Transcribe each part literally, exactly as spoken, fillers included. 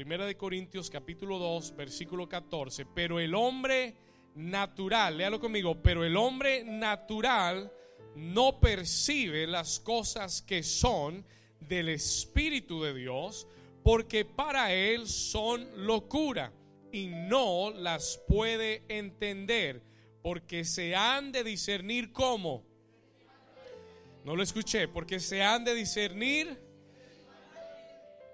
Primera de Corintios capítulo dos versículo catorce. Pero el hombre natural, léalo conmigo, pero el hombre natural no percibe las cosas que son del Espíritu de Dios, porque para él son locura y no las puede entender, porque se han de discernir como. No lo escuché, porque se han de discernir.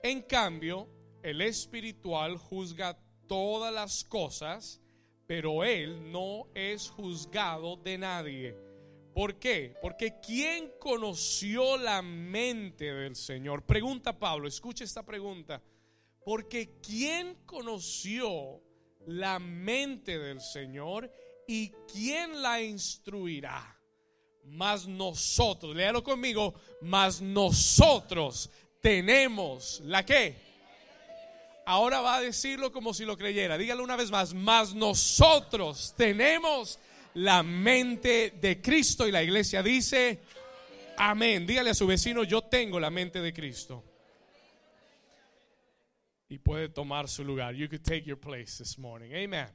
En cambio, el espiritual juzga todas las cosas, pero él no es juzgado de nadie. ¿Por qué? Porque ¿quién conoció la mente del Señor? Pregunta Pablo, escucha esta pregunta. Porque ¿quién conoció la mente del Señor y quién la instruirá? Mas nosotros, léalo conmigo, mas nosotros tenemos la ¿qué? Ahora va a decirlo como si lo creyera. Dígalo una vez más. Mas nosotros tenemos la mente de Cristo. Y la iglesia dice amén. Dígale a su vecino: yo tengo la mente de Cristo. Y puede tomar su lugar. You could take your place this morning. Amen.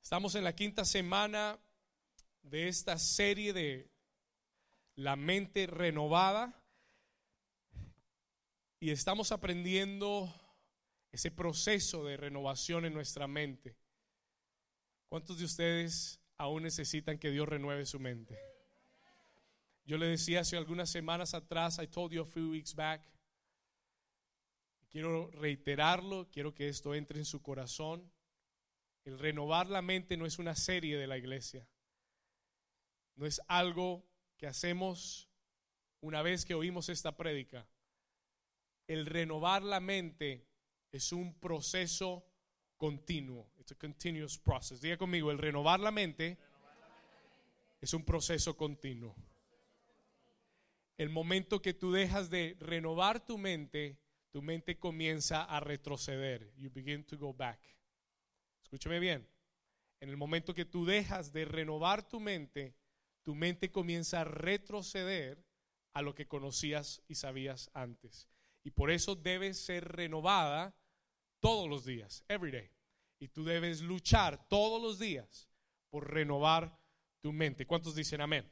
Estamos en la quinta semana de esta serie de la mente renovada. Y estamos aprendiendo ese proceso de renovación en nuestra mente. ¿Cuántos de ustedes aún necesitan que Dios renueve su mente? Yo le decía hace algunas semanas atrás, I told you a few weeks back. Quiero reiterarlo, quiero que esto entre en su corazón. El renovar la mente no es una serie de la iglesia. No es algo que hacemos una vez que oímos esta prédica. El renovar la mente es un proceso continuo. It's a continuous process. Diga conmigo, el renovar la mente es un proceso continuo. El momento que tú dejas de renovar tu mente, tu mente comienza a retroceder. You begin to go back. Escúchame bien. En el momento que tú dejas de renovar tu mente, tu mente comienza a retroceder a lo que conocías y sabías antes. Y por eso debe ser renovada todos los días, every day. Y tú debes luchar todos los días por renovar tu mente. ¿Cuántos dicen amén?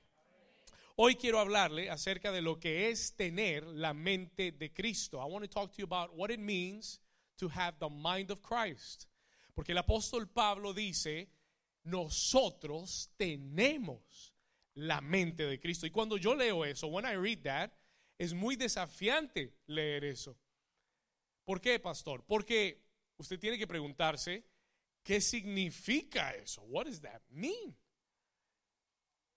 Hoy quiero hablarle acerca de lo que es tener la mente de Cristo. I want to talk to you about what it means to have the mind of Christ. Porque el apóstol Pablo dice, nosotros tenemos la mente de Cristo. Y cuando yo leo eso, when I read that, es muy desafiante leer eso. ¿Por qué, pastor? Porque usted tiene que preguntarse, ¿qué significa eso? What does that mean?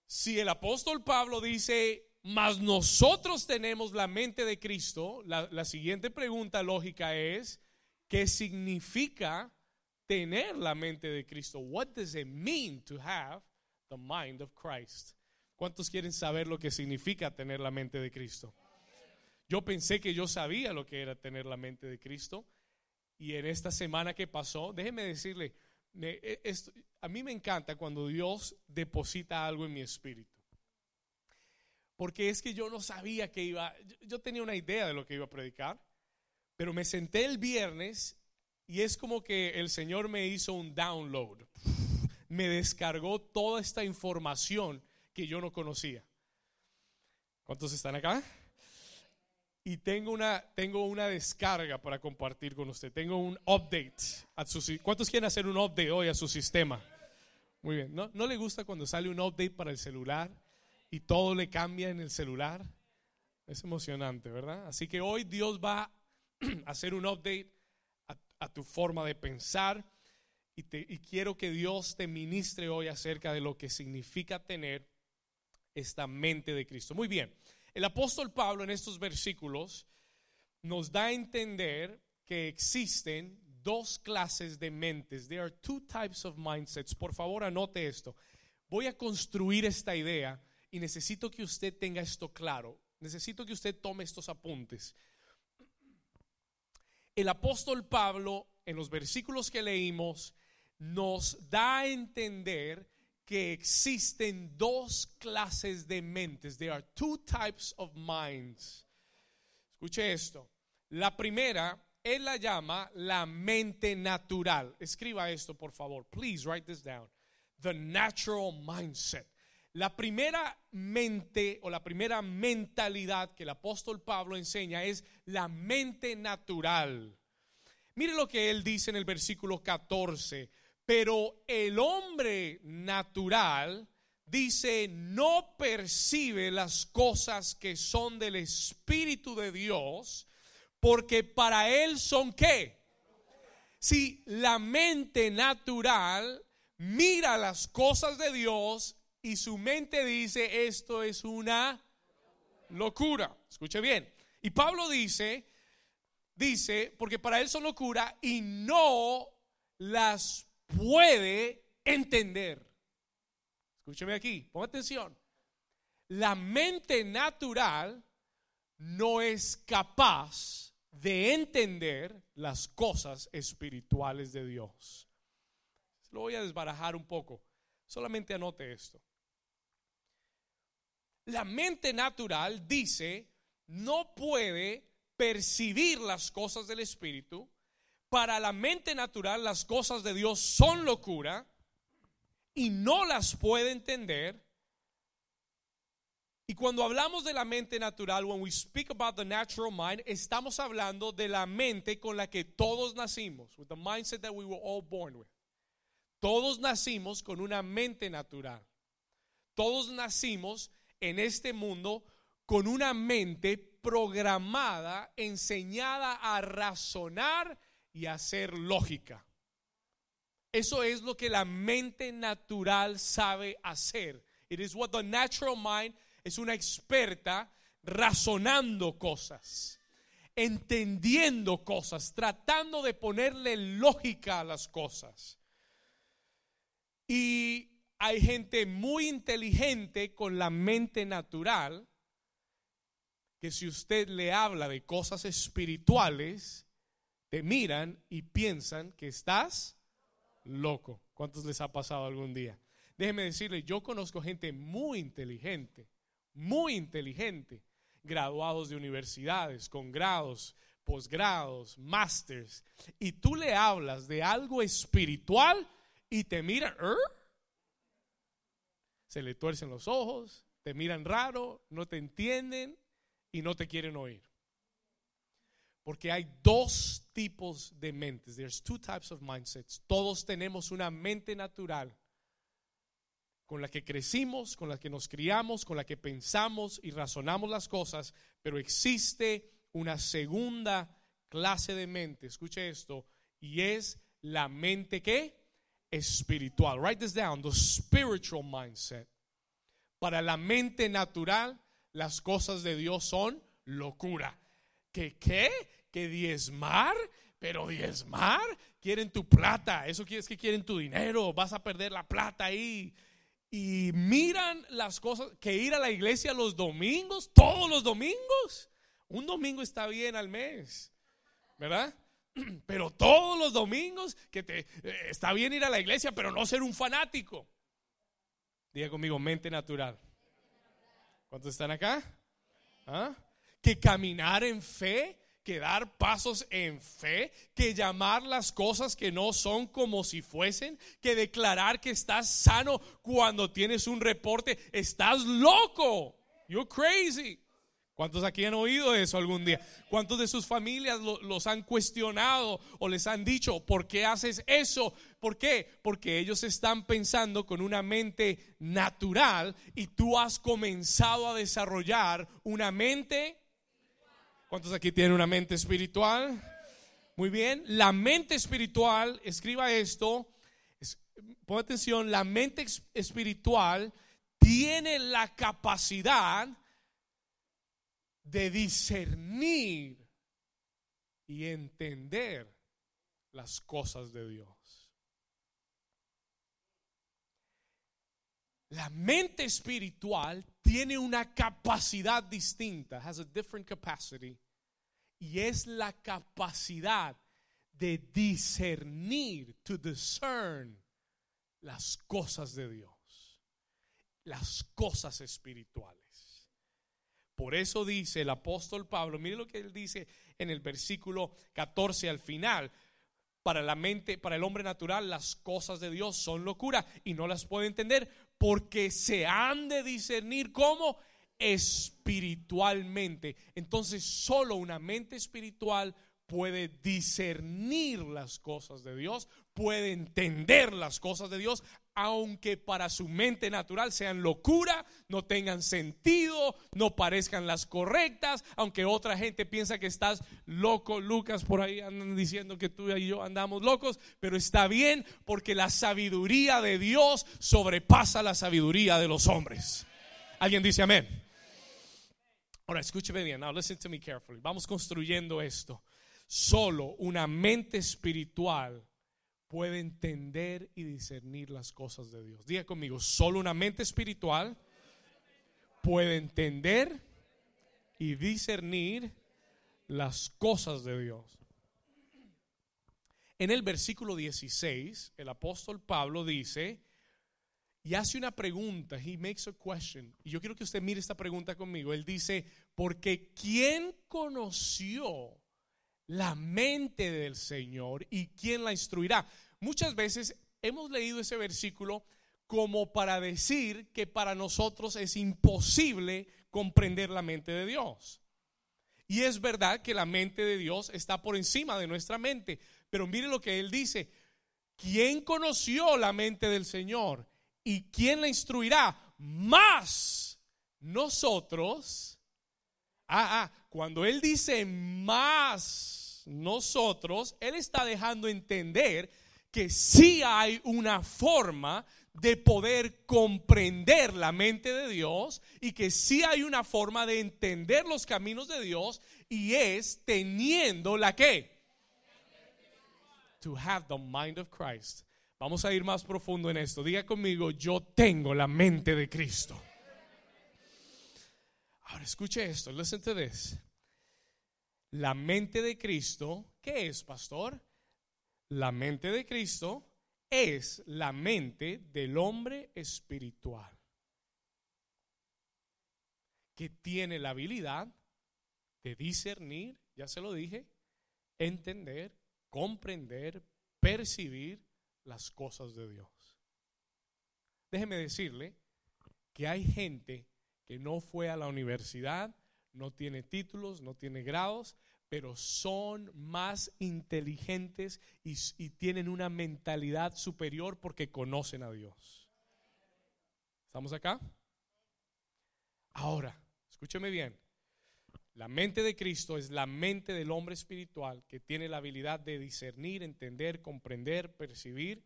Si el apóstol Pablo dice, mas nosotros tenemos la mente de Cristo, la, la siguiente pregunta lógica es, ¿qué significa tener la mente de Cristo? What does it mean to have the mind of Christ? ¿Cuántos quieren saber lo que significa tener la mente de Cristo? Yo pensé que yo sabía lo que era tener la mente de Cristo, y en esta semana que pasó, déjeme decirle, me, esto, a mí me encanta cuando Dios deposita algo en mi espíritu, porque es que yo no sabía que iba, yo, yo tenía una idea de lo que iba a predicar, pero me senté el viernes y es como que el Señor me hizo un download, me descargó toda esta información que yo no conocía. ¿Cuántos están acá? Y tengo una, tengo una descarga para compartir con usted. Tengo un update a su, ¿cuántos quieren hacer un update hoy a su sistema? Muy bien. ¿No, no le gusta cuando sale un update para el celular y todo le cambia en el celular? Es emocionante, ¿verdad? Así que hoy Dios va a hacer un update a, a tu forma de pensar, y, te, y quiero que Dios te ministre hoy acerca de lo que significa tener esta mente de Cristo. Muy bien. El apóstol Pablo en estos versículos nos da a entender que existen dos clases de mentes. There are two types of mindsets. Por favor, anote esto. Voy a construir esta idea y necesito que usted tenga esto claro. Necesito que usted tome estos apuntes. El apóstol Pablo, en los versículos que leímos, nos da a entender que existen dos clases de mentes. There are two types of minds. Escuche esto. La primera, él la llama la mente natural. Escriba esto, por favor. Please write this down. The natural mindset. La primera mente o la primera mentalidad que el apóstol Pablo enseña es la mente natural. Mire lo que él dice en el versículo catorce. Pero el hombre natural, dice, no percibe las cosas que son del Espíritu de Dios, porque para él son ¿qué? Si la mente natural mira las cosas de Dios y su mente dice, esto es una locura. Escuche bien. Y Pablo dice, dice, porque para él son locura y no las puede entender. Escúcheme aquí, pon atención. La mente natural no es capaz de entender las cosas espirituales de Dios. Lo voy a desbarajar un poco. Solamente anote esto. La mente natural, dice, no puede percibir las cosas del Espíritu. Para la mente natural, las cosas de Dios son locura y no las puede entender. Y cuando hablamos de la mente natural, when we speak about the natural mind, estamos hablando de la mente con la que todos nacimos, with the mindset that we were all born with. Todos nacimos con una mente natural. Todos nacimos en este mundo con una mente programada, enseñada a razonar y hacer lógica. Eso es lo que la mente natural sabe hacer. It is what the natural mind, es una experta razonando cosas, entendiendo cosas, tratando de ponerle lógica a las cosas. Y hay gente muy inteligente con la mente natural que si usted le habla de cosas espirituales, te miran y piensan que estás loco. ¿Cuántos les ha pasado algún día? Déjeme decirle, yo conozco gente muy inteligente, muy inteligente, graduados de universidades, con grados, posgrados, másters, y tú le hablas de algo espiritual y te miran, ¿er? Se le tuercen los ojos, te miran raro, no te entienden y no te quieren oír. Porque hay dos tipos de mentes. There's two types of mindsets. Todos tenemos una mente natural con la que crecimos, con la que nos criamos, con la que pensamos y razonamos las cosas, pero existe una segunda clase de mente. Escuche esto, y es la mente ¿qué? Espiritual. Write this down, the spiritual mindset. Para la mente natural, las cosas de Dios son locura. ¿Qué qué? ¿Que diezmar? Pero diezmar, quieren tu plata, eso es que quieren tu dinero, vas a perder la plata ahí. Y miran las cosas, que ir a la iglesia los domingos, todos los domingos. Un domingo está bien al mes, ¿verdad? Pero todos los domingos, que te está bien ir a la iglesia, pero no ser un fanático. Diga conmigo, mente natural. ¿Cuántos están acá? ¿Ah? Que caminar en fe, que dar pasos en fe, que llamar las cosas que no son como si fuesen, que declarar que estás sano cuando tienes un reporte. Estás loco. You're crazy. ¿Cuántos aquí han oído eso algún día? ¿Cuántos de sus familias lo, los han cuestionado o les han dicho, ¿por qué haces eso? ¿Por qué? Porque ellos están pensando con una mente natural y tú has comenzado a desarrollar una mente. ¿Cuántos aquí tienen una mente espiritual? Muy bien, la mente espiritual, escriba esto, es, pon atención, la mente espiritual tiene la capacidad de discernir y entender las cosas de Dios. La mente espiritual tiene una capacidad distinta, has a different capacity, y es la capacidad de discernir, to discern las cosas de Dios, las cosas espirituales. Por eso dice el apóstol Pablo, mire lo que él dice en el versículo catorce al final: para la mente, para el hombre natural, las cosas de Dios son locura y no las puede entender, porque se han de discernir como espiritualmente. Entonces solo una mente espiritual puede discernir las cosas de Dios, puede entender las cosas de Dios, aunque para su mente natural sean locura, no tengan sentido, no parezcan las correctas, aunque otra gente piensa que estás loco. Lucas, por ahí andan diciendo que tú y yo andamos locos, pero está bien, porque la sabiduría de Dios sobrepasa la sabiduría de los hombres. ¿Alguien dice amén? Ahora escúcheme bien. Now listen to me carefully. Vamos construyendo esto. Solo una mente espiritual puede entender y discernir las cosas de Dios. Diga conmigo: solo una mente espiritual puede entender y discernir las cosas de Dios. En el versículo dieciséis, el apóstol Pablo dice y hace una pregunta. He makes a question. Y yo quiero que usted mire esta pregunta conmigo. Él dice: porque ¿quién conoció la mente del Señor y quién la instruirá? Muchas veces hemos leído ese versículo como para decir que para nosotros es imposible comprender la mente de Dios. Y es verdad que la mente de Dios está por encima de nuestra mente, pero mire lo que él dice: ¿quién conoció la mente del Señor y quién la instruirá? Más nosotros. Ah, ah, cuando él dice más nosotros, él está dejando entender que sí hay una forma de poder comprender la mente de Dios y que sí hay una forma de entender los caminos de Dios, y es teniendo la que to have the mind of Christ. Vamos a ir más profundo en esto. Diga conmigo: yo tengo la mente de Cristo. Ahora escuche esto, listen to this. La mente de Cristo, ¿qué es, pastor? La mente de Cristo es la mente del hombre espiritual, que tiene la habilidad de discernir, ya se lo dije, entender, comprender, percibir las cosas de Dios. Déjeme decirle que hay gente que no fue a la universidad, no tiene títulos, no tiene grados, pero son más inteligentes y, y tienen una mentalidad superior porque conocen a Dios. ¿Estamos acá? Ahora, escúcheme bien. La mente de Cristo es la mente del hombre espiritual, que tiene la habilidad de discernir, entender, comprender, percibir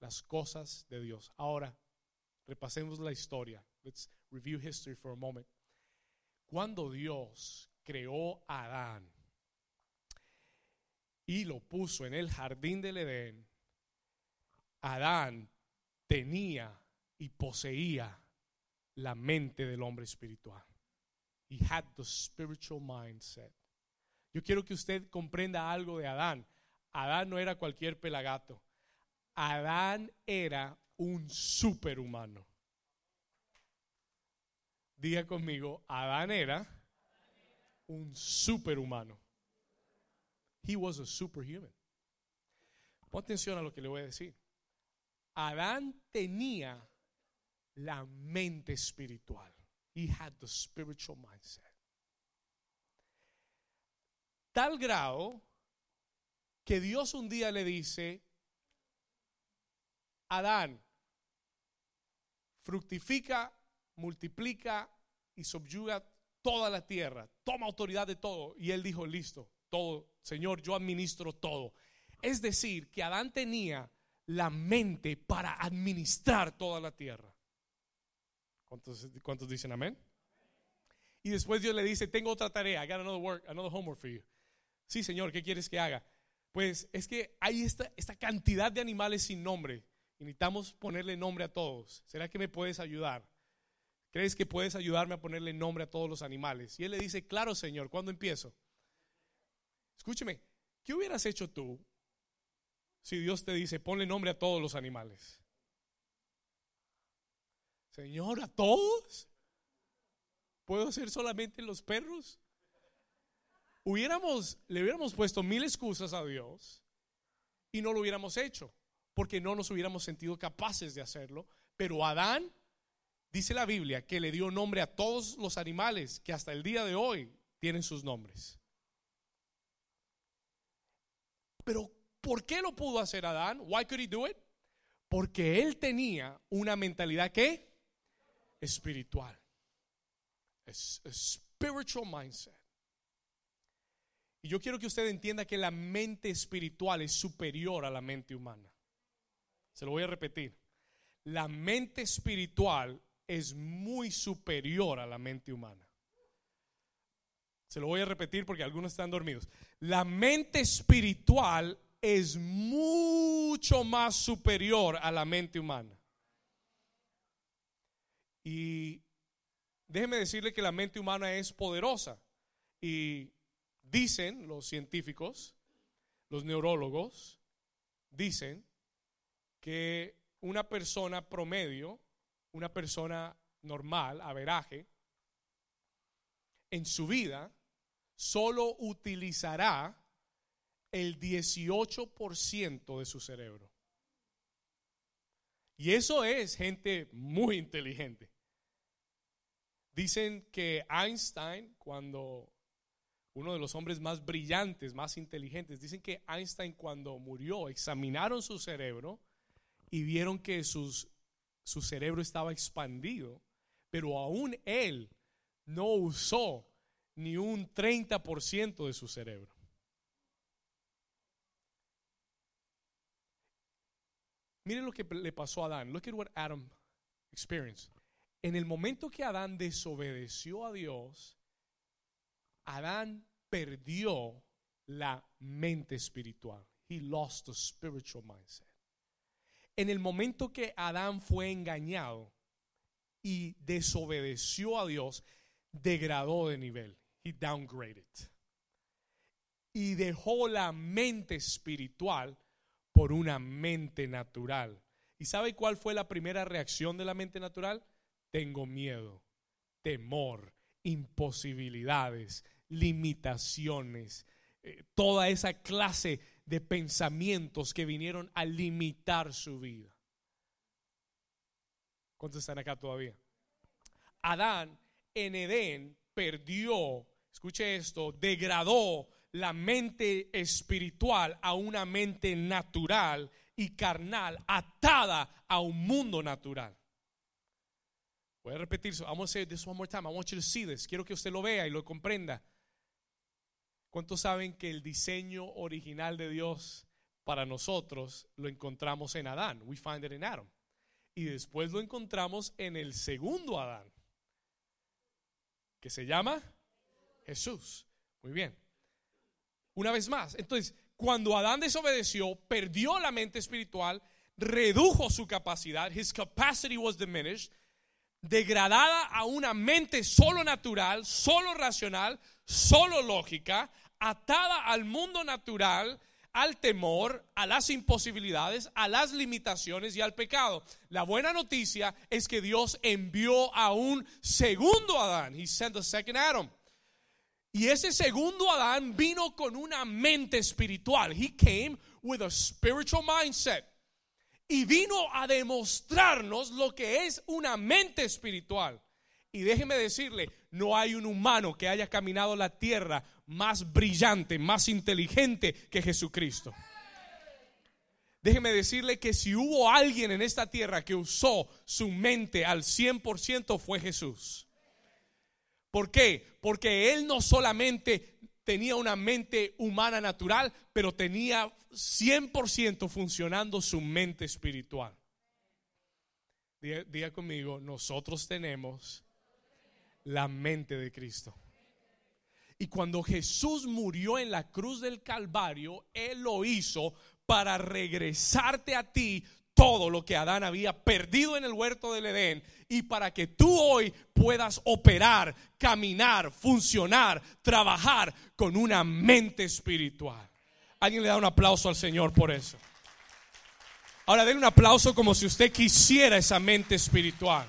las cosas de Dios. Ahora, repasemos la historia. Let's review history for a moment. Cuando Dios creó a Adán y lo puso en el jardín del Edén, Adán tenía y poseía la mente del hombre espiritual. He had the spiritual mindset. Yo quiero que usted comprenda algo de Adán. Adán no era cualquier pelagato. Adán era un superhumano. Diga conmigo: Adán era un superhumano. He was a superhuman. Pon atención a lo que le voy a decir. Adán tenía la mente espiritual. He had the spiritual mindset. Tal grado que Dios un día le dice: Adán, fructifica, multiplica y subyuga toda la tierra, toma autoridad de todo. Y él dijo: listo, todo, Señor, yo administro todo. Es decir, que Adán tenía la mente para administrar toda la tierra. ¿Cuántos, cuántos dicen amén? Y después Dios le dice: tengo otra tarea. I got another work, another homework for you. Sí, Señor, ¿qué quieres que haga? Pues es que hay esta, esta cantidad de animales sin nombre. Necesitamos ponerle nombre a todos. ¿Será que me puedes ayudar? ¿Crees que puedes ayudarme a ponerle nombre a todos los animales? Y él le dice: claro, Señor, ¿cuándo empiezo? Escúcheme, ¿qué hubieras hecho tú si Dios te dice: ponle nombre a todos los animales? Señor, ¿a todos? ¿Puedo hacer solamente los perros? Hubiéramos, le hubiéramos puesto mil excusas a Dios y no lo hubiéramos hecho, porque no nos hubiéramos sentido capaces de hacerlo. Pero Adán, dice la Biblia, que le dio nombre a todos los animales que hasta el día de hoy tienen sus nombres. Pero ¿por qué lo pudo hacer Adán? Why could he do it? Porque él tenía una mentalidad ¿qué? Espiritual. Es spiritual mindset. Y yo quiero que usted entienda que la mente espiritual es superior a la mente humana. Se lo voy a repetir. La mente espiritual es muy superior a la mente humana. Se lo voy a repetir porque algunos están dormidos. La mente espiritual es mucho más superior a la mente humana. Y déjeme decirle que la mente humana es poderosa. Y dicen los científicos, los neurólogos, dicen que una persona promedio, una persona normal, averaje, en su vida solo utilizará el dieciocho por ciento de su cerebro. Y eso es gente muy inteligente. Dicen que Einstein, cuando uno de los hombres más brillantes, más inteligentes, dicen que Einstein cuando murió examinaron su cerebro y vieron que sus, su cerebro estaba expandido, pero aún él no usó ni un treinta por ciento de su cerebro. Miren lo que le pasó a Adán. Look at what Adam experienced. En el momento que Adán desobedeció a Dios, Adán perdió la mente espiritual. He lost the spiritual mindset. En el momento que Adán fue engañado y desobedeció a Dios, degradó de nivel. He downgraded. Y dejó la mente espiritual por una mente natural. ¿Y sabe cuál fue la primera reacción de la mente natural? Tengo miedo, temor, imposibilidades, limitaciones, eh, toda esa clase de pensamientos que vinieron a limitar su vida. ¿Cuántos están acá todavía? Adán en Edén perdió, escuche esto, degradó la mente espiritual a una mente natural y carnal, atada a un mundo natural. Voy a repetir eso. I'm going to say this one more time. I want you to see this. Quiero que usted lo vea y lo comprenda. ¿Cuántos saben que el diseño original de Dios para nosotros lo encontramos en Adán? We find it in Adam. Y después lo encontramos en el segundo Adán, que se llama Jesús. Muy bien. Una vez más, entonces, cuando Adán desobedeció, perdió la mente espiritual, redujo su capacidad. His capacity was diminished. Degradada a una mente solo natural, solo racional, solo lógica, atada al mundo natural, al temor, a las imposibilidades, a las limitaciones y al pecado. La buena noticia es que Dios envió a un segundo Adán. He sent the second Adam. Y ese segundo Adán vino con una mente espiritual. He came with a spiritual mindset. Y vino a demostrarnos lo que es una mente espiritual. Y déjeme decirle, no hay un humano que haya caminado la tierra más brillante, más inteligente que Jesucristo. Déjeme decirle que si hubo alguien en esta tierra que usó su mente al cien por ciento fue Jesús. ¿Por qué? Porque él no solamente tenía una mente humana natural, pero tenía cien por ciento funcionando su mente espiritual. Diga, diga conmigo, nosotros tenemos la mente de Cristo. Y cuando Jesús murió en la cruz del Calvario, Él lo hizo para regresarte a ti todo lo que Adán había perdido en el huerto del Edén, y para que tú hoy puedas operar, caminar, funcionar, trabajar con una mente espiritual. Alguien le da un aplauso al Señor por eso. Ahora denle un aplauso como si usted quisiera esa mente espiritual.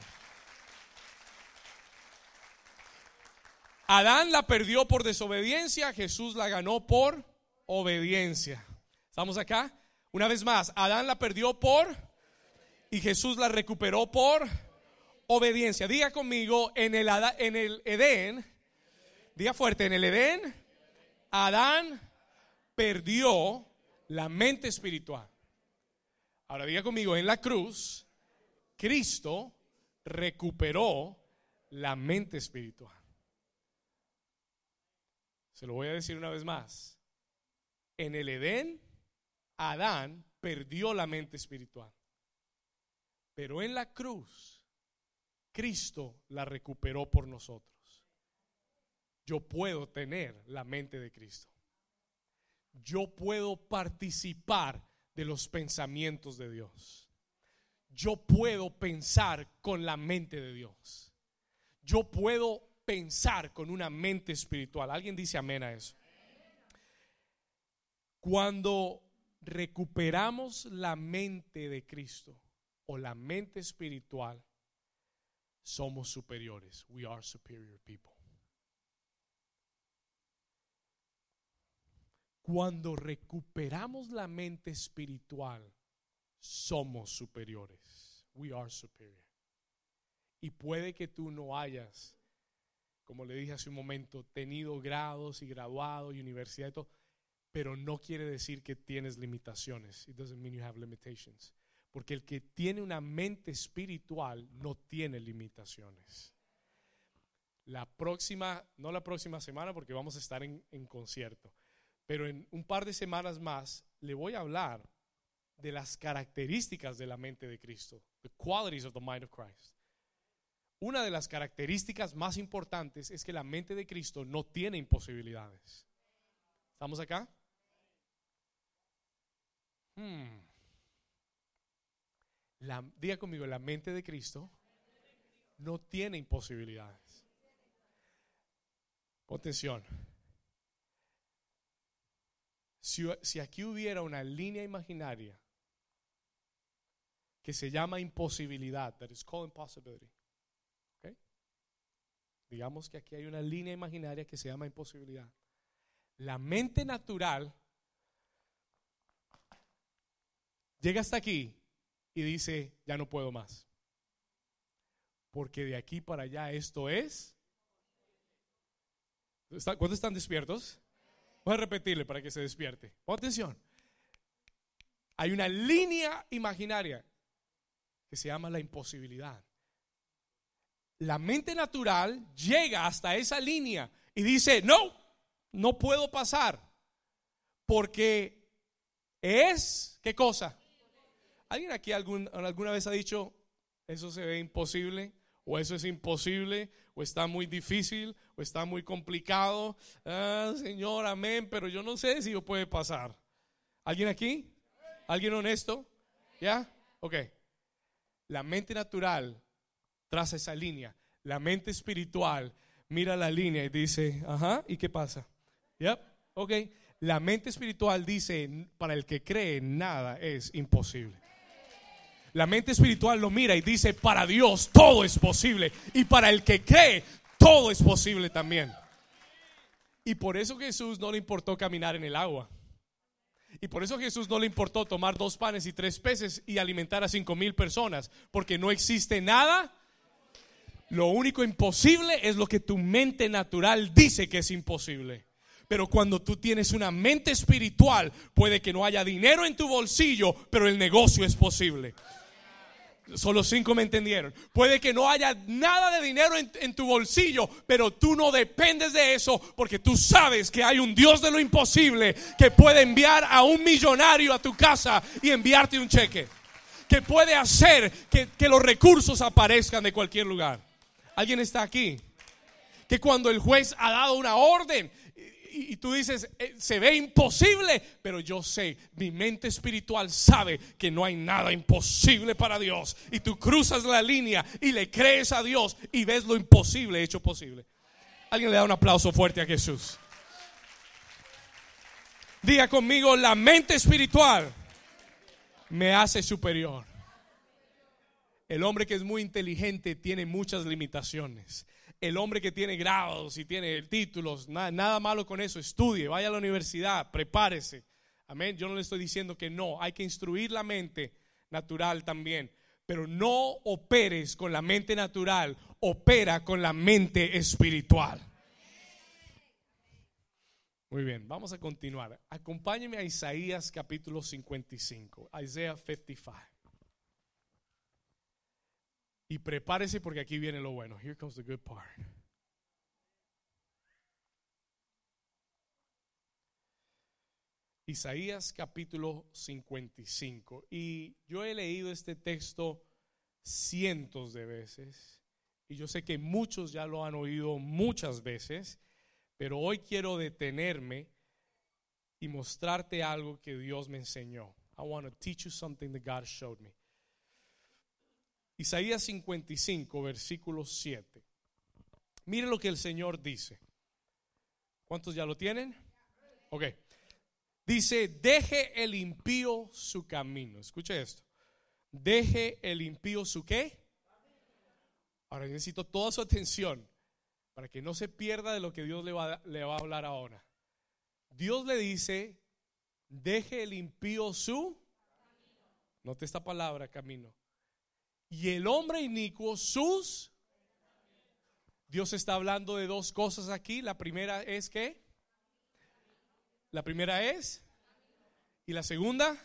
Adán la perdió por desobediencia, Jesús la ganó por obediencia. ¿Estamos acá? Una vez más, Adán la perdió por y Jesús la recuperó por obediencia. Diga conmigo, en el, Adán, en el Edén, diga fuerte, en el Edén, Adán perdió la mente espiritual. Ahora diga conmigo, en la cruz, Cristo recuperó la mente espiritual. Se lo voy a decir una vez más. En el Edén, Adán perdió la mente espiritual, pero en la cruz Cristo la recuperó por nosotros. Yo puedo tener la mente de Cristo. Yo puedo participar de los pensamientos de Dios. Yo puedo pensar con la mente de Dios. Yo puedo pensar con una mente espiritual. ¿Alguien dice amén a eso? Cuando recuperamos la mente de Cristo o la mente espiritual, somos superiores. We are superior people. Cuando recuperamos la mente espiritual, somos superiores. We are superior. Y puede que tú no hayas, como le dije hace un momento, tenido grados y graduado y universidad y todo, pero no quiere decir que tienes limitaciones. It doesn't mean you have limitations. Porque el que tiene una mente espiritual no tiene limitaciones. La próxima, no la próxima semana porque vamos a estar en, en concierto, pero en un par de semanas más le voy a hablar de las características de la mente de Cristo. The qualities of the mind of Christ. Una de las características más importantes es que la mente de Cristo no tiene imposibilidades. ¿Estamos acá? Hmm. La, diga conmigo, la mente de Cristo no tiene imposibilidades. Pon atención. Si, si aquí hubiera una línea imaginaria que se llama imposibilidad, that is called impossibility, okay? Digamos que aquí hay una línea imaginaria que se llama imposibilidad. La mente natural llega hasta aquí y dice, ya no puedo más, porque de aquí para allá esto es. ¿Cuántos están despiertos? Voy a repetirle para que se despierte. Pon atención. Hay una línea imaginaria que se llama la imposibilidad. La mente natural llega hasta esa línea y dice, no, no puedo pasar, porque es, ¿qué cosa? ¿Alguien aquí algún, alguna vez ha dicho, eso se ve imposible, o eso es imposible, o está muy difícil, o está muy complicado? Ah, Señor, amén, pero yo no sé si yo puede pasar. ¿Alguien aquí? ¿Alguien honesto? ¿Ya? Ok. La mente natural traza esa línea. La mente espiritual mira la línea y dice, ajá, ¿y qué pasa? Yep, okay. La mente espiritual dice, para el que cree, nada es imposible. La mente espiritual lo mira y dice, para Dios todo es posible, y para el que cree, todo es posible también. Y por eso Jesús no le importó caminar en el agua. Y por eso Jesús no le importó tomar dos panes y tres peces y alimentar a cinco mil personas, porque no existe nada. Lo único imposible es lo que tu mente natural dice que es imposible. Pero cuando tú tienes una mente espiritual, puede que no haya dinero en tu bolsillo, pero el negocio es posible. Solo cinco me entendieron. Puede que no haya nada de dinero en, en tu bolsillo, pero tú no dependes de eso, porque tú sabes que hay un Dios de lo imposible que puede enviar a un millonario a tu casa y enviarte un cheque, que puede hacer que, que los recursos aparezcan de cualquier lugar. ¿Alguien está aquí? Que cuando el juez ha dado una orden y tú dices, se ve imposible, pero yo sé, mi mente espiritual sabe que no hay nada imposible para Dios. Y tú cruzas la línea y le crees a Dios y ves lo imposible hecho posible. Alguien le da un aplauso fuerte a Jesús. Diga conmigo, la mente espiritual me hace superior. El hombre que es muy inteligente tiene muchas limitaciones. el hombre que tiene grados y tiene títulos, nada, nada malo con eso, estudie, vaya a la universidad, prepárese. Amén, yo no le estoy diciendo que no, hay que instruir la mente natural también, pero no operes con la mente natural, opera con la mente espiritual. Muy bien, vamos a continuar. Acompáñeme a Isaías capítulo cincuenta y cinco, Isaiah cincuenta y cinco. Y prepárese porque aquí viene lo bueno. Here comes the good part. Isaías capítulo cincuenta y cinco. Y yo he leído este texto cientos de veces. Y yo sé que muchos ya lo han oído muchas veces. Pero hoy quiero detenerme y mostrarte algo que Dios me enseñó. I want to teach you something that God showed me. Isaías cincuenta y cinco, versículo siete. Mire lo que el Señor dice. ¿Cuántos ya lo tienen? Ok. Dice, deje el impío su camino. Escuche esto. Deje el impío su ¿qué? Ahora necesito toda su atención para que no se pierda de lo que Dios le va, le va a hablar ahora. Dios le dice, deje el impío su camino. Note esta palabra, camino. Y el hombre inicuo sus. Dios está hablando de dos cosas aquí. La primera es ¿qué? La primera es. ¿Y la segunda?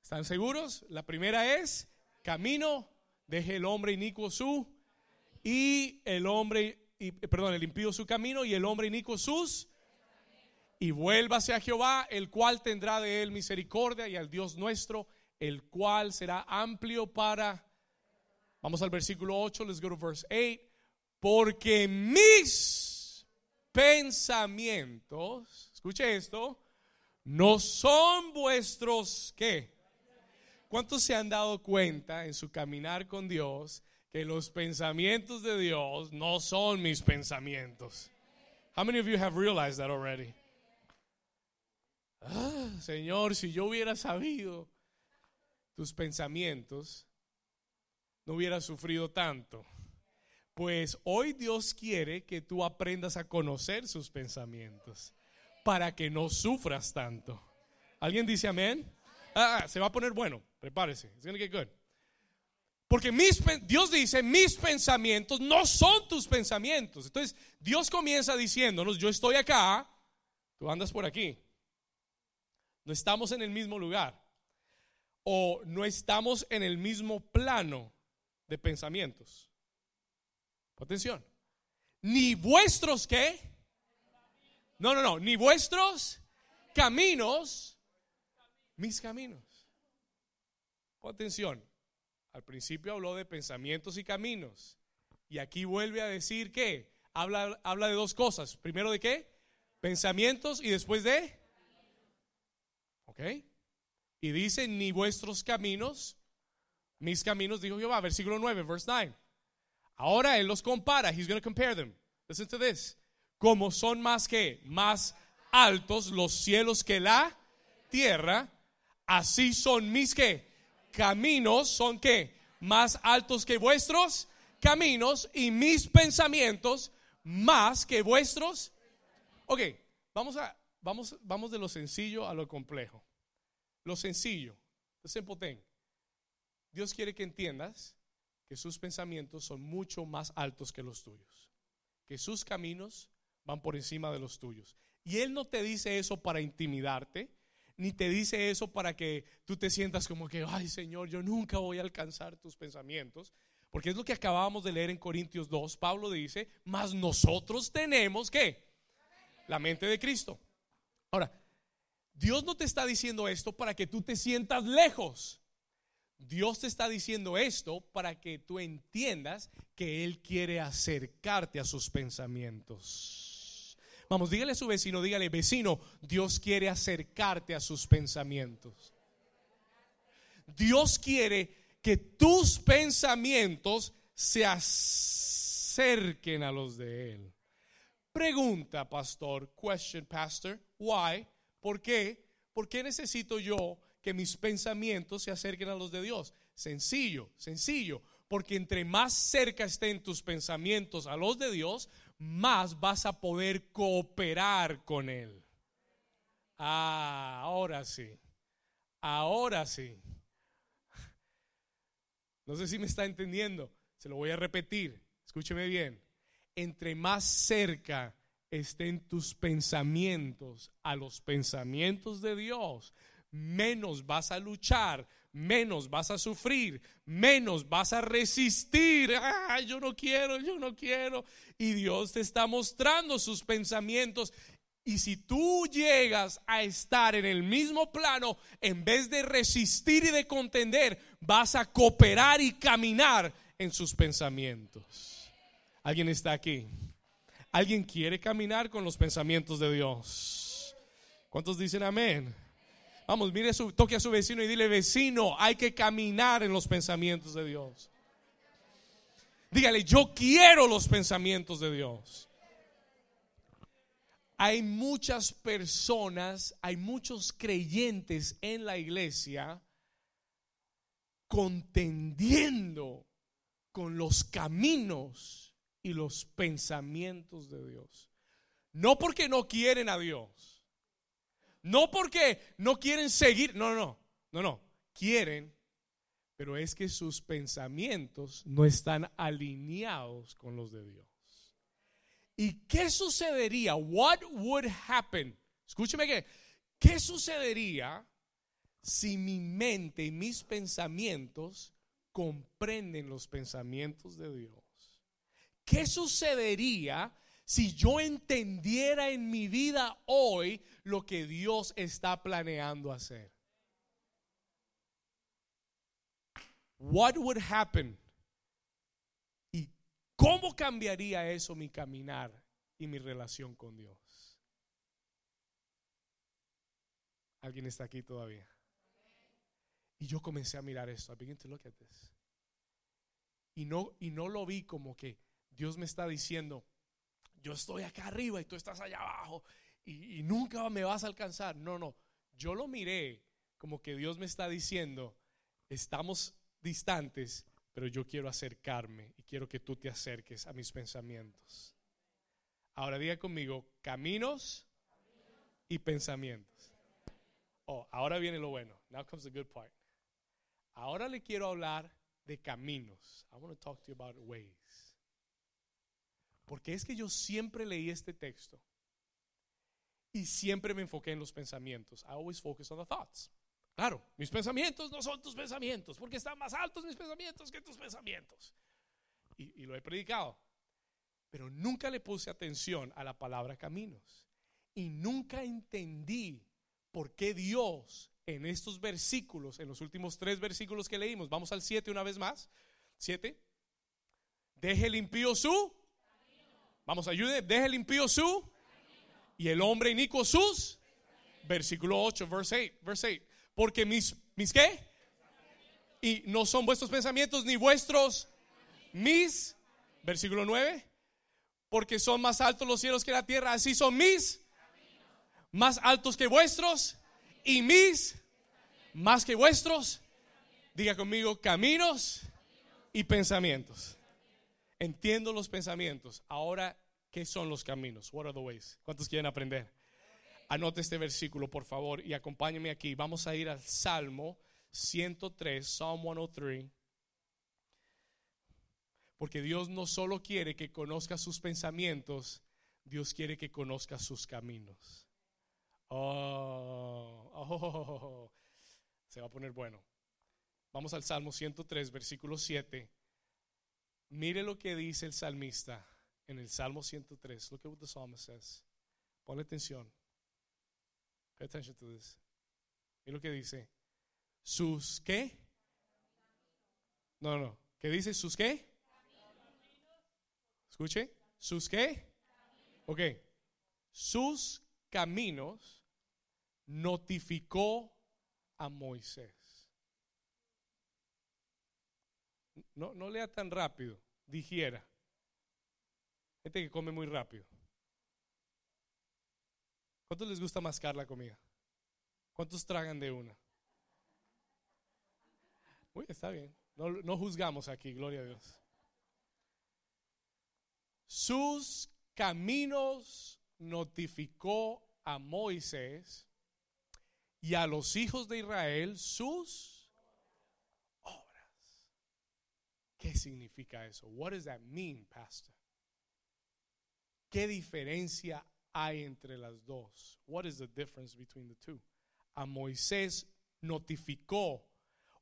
¿Están seguros? La primera es camino. Deje el hombre inicuo su. Y el hombre, y, perdón, el impío su camino y el hombre inicuo sus. Y vuélvase a Jehová, el cual tendrá de él misericordia, y al Dios nuestro, el cual será amplio para. Vamos al versículo ocho, let's go to verse eight. Porque mis pensamientos, escuche esto, no son vuestros ¿qué? ¿Cuántos se han dado cuenta en su caminar con Dios que los pensamientos de Dios no son mis pensamientos? How many of you have realized that already? Ah, Señor, si yo hubiera sabido tus pensamientos, no hubieras sufrido tanto. Pues hoy Dios quiere que tú aprendas a conocer sus pensamientos para que no sufras tanto. ¿Alguien dice amén? Ah, se va a poner bueno, prepárese, it's gonna get good. Porque mis, Dios dice, mis pensamientos no son tus pensamientos. Entonces Dios comienza diciéndonos, yo estoy acá, tú andas por aquí. No estamos en el mismo lugar. O no estamos en el mismo plano de pensamientos. Atención. Ni vuestros ¿qué? No, no, no. Ni vuestros caminos, mis caminos. Atención. Al principio habló de pensamientos y caminos. Y aquí vuelve a decir que habla, habla de dos cosas. Primero de qué? Pensamientos y después de. Ok. Y dice, ni vuestros caminos, mis caminos, dijo Jehová, versículo nueve, verse nueve. Ahora Él los compara, he's going to compare them. Listen to this. Como son más que, más altos los cielos que la tierra, así son mis que, caminos son que, más altos que vuestros caminos y mis pensamientos más que vuestros. Ok, vamos, a, vamos, vamos de lo sencillo a lo complejo. Lo sencillo, the simple thing. Dios quiere que entiendas que sus pensamientos son mucho más altos que los tuyos, que sus caminos van por encima de los tuyos. Y Él no te dice eso para intimidarte, ni te dice eso para que tú te sientas como que, ay Señor, yo nunca voy a alcanzar tus pensamientos. Porque es lo que acabamos de leer en Corintios dos, Pablo dice, mas nosotros tenemos ¿qué? La mente de Cristo. Ahora, Dios no te está diciendo esto para que tú te sientas lejos. Dios te está diciendo esto para que tú entiendas que Él quiere acercarte a sus pensamientos. Vamos, dígale a su vecino, dígale, vecino, Dios quiere acercarte a sus pensamientos. Dios quiere que tus pensamientos se acerquen a los de Él. Pregunta, pastor, question, pastor, why? ¿Por qué? ¿Por qué necesito yo que mis pensamientos se acerquen a los de Dios? Sencillo, sencillo. porque entre más cerca estén tus pensamientos a los de Dios, más vas a poder cooperar con Él. Ah, ahora sí, ahora sí. No sé si me está entendiendo, se lo voy a repetir, escúcheme bien. Entre más cerca estén tus pensamientos a los pensamientos de Dios, menos vas a luchar, menos vas a sufrir, menos vas a resistir. Ah, yo no quiero, yo no quiero. Y Dios te está mostrando sus pensamientos. Y si tú llegas a estar en el mismo plano, en vez de resistir y de contender, vas a cooperar y caminar en sus pensamientos. ¿Alguien está aquí? ¿Alguien quiere caminar con los pensamientos de Dios? ¿Cuántos dicen amén? Vamos, mire, su, toque a su vecino y dile: vecino, hay que caminar en los pensamientos de Dios. Dígale: yo quiero los pensamientos de Dios. Hay muchas personas, hay muchos creyentes en la iglesia contendiendo con los caminos y los pensamientos de Dios. No porque no quieren a Dios, no porque no quieren seguir, no, no, no, no, quieren, pero es que sus pensamientos no están alineados con los de Dios. ¿Y qué sucedería? What would happen? Escúcheme que, ¿qué sucedería si mi mente y mis pensamientos comprenden los pensamientos de Dios? ¿Qué sucedería si yo entendiera en mi vida hoy lo que Dios está planeando hacer? What would happen? ¿Y cómo cambiaría eso mi caminar y mi relación con Dios? ¿Alguien está aquí todavía? Y yo comencé a mirar esto. I begin to look at this. Y no, y no lo vi como que Dios me está diciendo: yo estoy acá arriba y tú estás allá abajo y, y nunca me vas a alcanzar. No, no, yo lo miré como que Dios me está diciendo: estamos distantes, pero yo quiero acercarme y quiero que tú te acerques a mis pensamientos. Ahora diga conmigo: caminos y pensamientos. Oh, ahora viene lo bueno. Now comes the good part. Ahora le quiero hablar de caminos. I want to talk to you about ways. Porque es que yo siempre leí este texto y siempre me enfoqué en los pensamientos. I always focus on the thoughts. Claro, mis pensamientos no son tus pensamientos, porque están más altos mis pensamientos que tus pensamientos. Y, y lo he predicado. Pero nunca le puse atención a la palabra caminos. Y nunca entendí por qué Dios en estos versículos, en los últimos tres versículos que leímos, vamos al siete una vez más. siete. Deje el impío su... Vamos, ayude. Deje el impío su y el hombre inicuo sus. Versículo ocho, verse ocho, verse ocho. Porque mis, mis qué? Y no son vuestros pensamientos ni vuestros mis. Versículo nueve. Porque son más altos los cielos que la tierra, así son mis. Más altos que vuestros y mis. Más que vuestros. Diga conmigo: caminos y pensamientos. Entiendo los pensamientos. Ahora, ¿qué son los caminos? What are the ways? ¿Cuántos quieren aprender? Anote este versículo, por favor, y acompáñenme aquí. Vamos a ir al Salmo ciento tres, Psalm ciento tres. Porque Dios no solo quiere que conozca sus pensamientos, Dios quiere que conozca sus caminos. Oh, oh, se va a poner bueno. Vamos al Salmo ciento tres, versículo siete. Mire lo que dice el salmista en el Salmo ciento tres. Look at what the psalmist says. Ponle atención. Pay attention to this. Mire lo que dice. ¿Sus qué? No, no. ¿Qué dice? ¿Sus qué? Escuche. ¿Sus qué? Ok. Sus caminos notificó a Moisés. No, no lea tan rápido, digiera. Gente que come muy rápido. ¿Cuántos les gusta mascar la comida? ¿Cuántos tragan de una? Uy, está bien. No, no juzgamos aquí, gloria a Dios. Sus caminos notificó a Moisés y a los hijos de Israel sus obras. ¿Qué significa eso? What does that mean, pastor? ¿Qué diferencia hay entre las dos? What is the difference between the two? A Moisés notificó,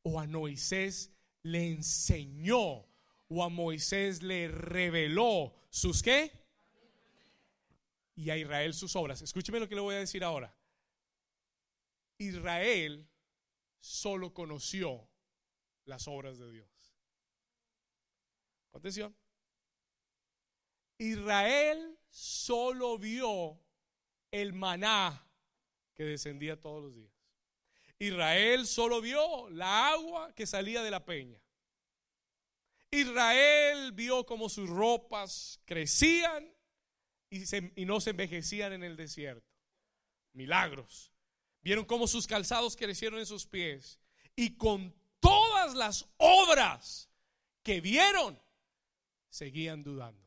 o a Moisés le enseñó, o a Moisés le reveló sus qué, y a Israel sus obras. Escúcheme lo que le voy a decir ahora. Israel solo conoció las obras de Dios. Atención. Israel solo vio el maná que descendía todos los días. Israel solo vio la agua que salía de la peña. Israel vio cómo sus ropas crecían y, se, y no se envejecían en el desierto. Milagros. Vieron cómo sus calzados crecieron en sus pies. Y con todas las obras que vieron, seguían dudando.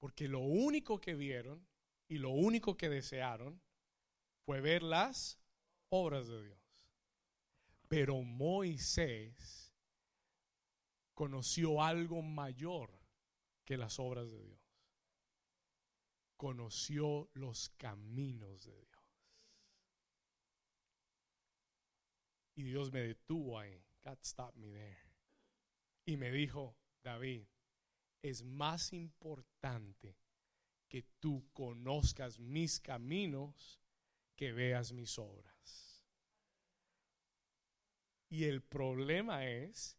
Porque lo único que vieron y lo único que desearon fue ver las obras de Dios. Pero Moisés conoció algo mayor que las obras de Dios. Conoció los caminos de Dios. Y Dios me detuvo ahí. God stopped me there. Y me dijo, David, es más importante que tú conozcas mis caminos que veas mis obras. Y el problema es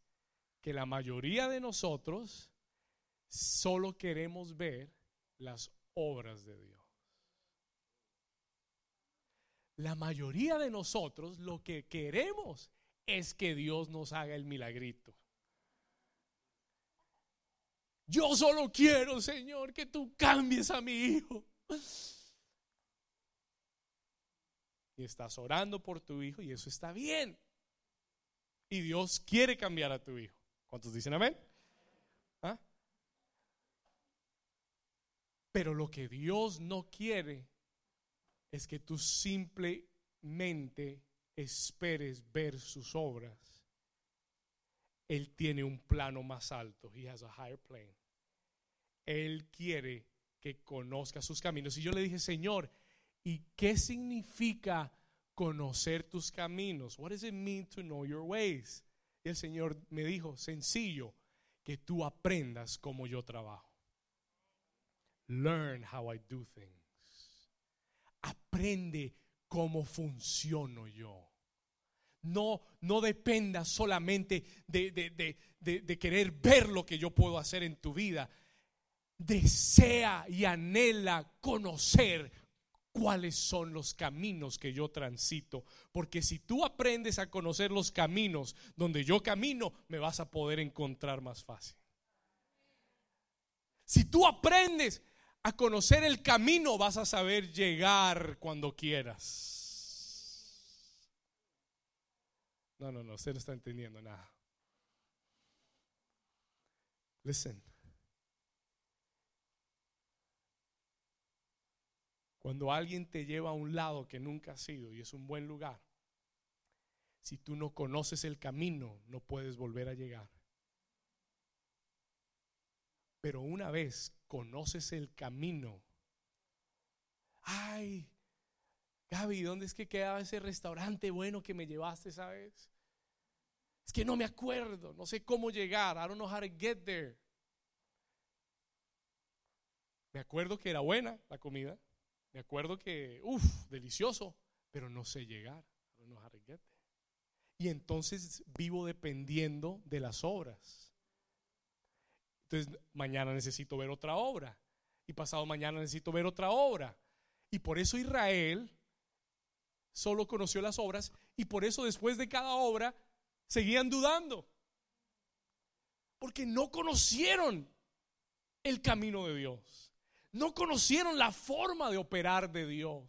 que la mayoría de nosotros solo queremos ver las obras de Dios. La mayoría de nosotros lo que queremos es que Dios nos haga el milagrito. Yo solo quiero, Señor, que tú cambies a mi hijo. Y estás orando por tu hijo y eso está bien. Y Dios quiere cambiar a tu hijo. ¿Cuántos dicen amén? ¿Ah? Pero lo que Dios no quiere es que tú simplemente esperes ver sus obras. Él tiene un plano más alto. He has a higher plane. Él quiere que conozca sus caminos. Y yo le dije, Señor, ¿y qué significa conocer tus caminos? What does it mean to know your ways? Y el Señor me dijo, sencillo, que tú aprendas como yo trabajo. Learn how I do things. Aprende cómo funciono yo. No, no dependa solamente de, de, de, de, de querer ver lo que yo puedo hacer en tu vida. Desea y anhela conocer cuáles son los caminos que yo transito. Porque si tú aprendes a conocer los caminos donde yo camino, me vas a poder encontrar más fácil. Si tú aprendes a conocer el camino, vas a saber llegar cuando quieras. No, no, no, usted no está entendiendo nada. Listen. Cuando alguien te lleva a un lado que nunca has ido y es un buen lugar, si tú no conoces el camino, no puedes volver a llegar. Pero una vez conoces el camino, ay, Gaby, ¿dónde es que quedaba ese restaurante bueno que me llevaste esa vez? Es que no me acuerdo, no sé cómo llegar. I don't know how to get there. Me acuerdo que era buena la comida. Me acuerdo que, uff, delicioso, pero no sé llegar. I don't know how to get there. Y entonces vivo dependiendo de las obras. Entonces mañana necesito ver otra obra. Y pasado mañana necesito ver otra obra. Y por eso Israel solo conoció las obras y por eso después de cada obra seguían dudando. Porque no conocieron el camino de Dios. no conocieron la forma de operar de Dios.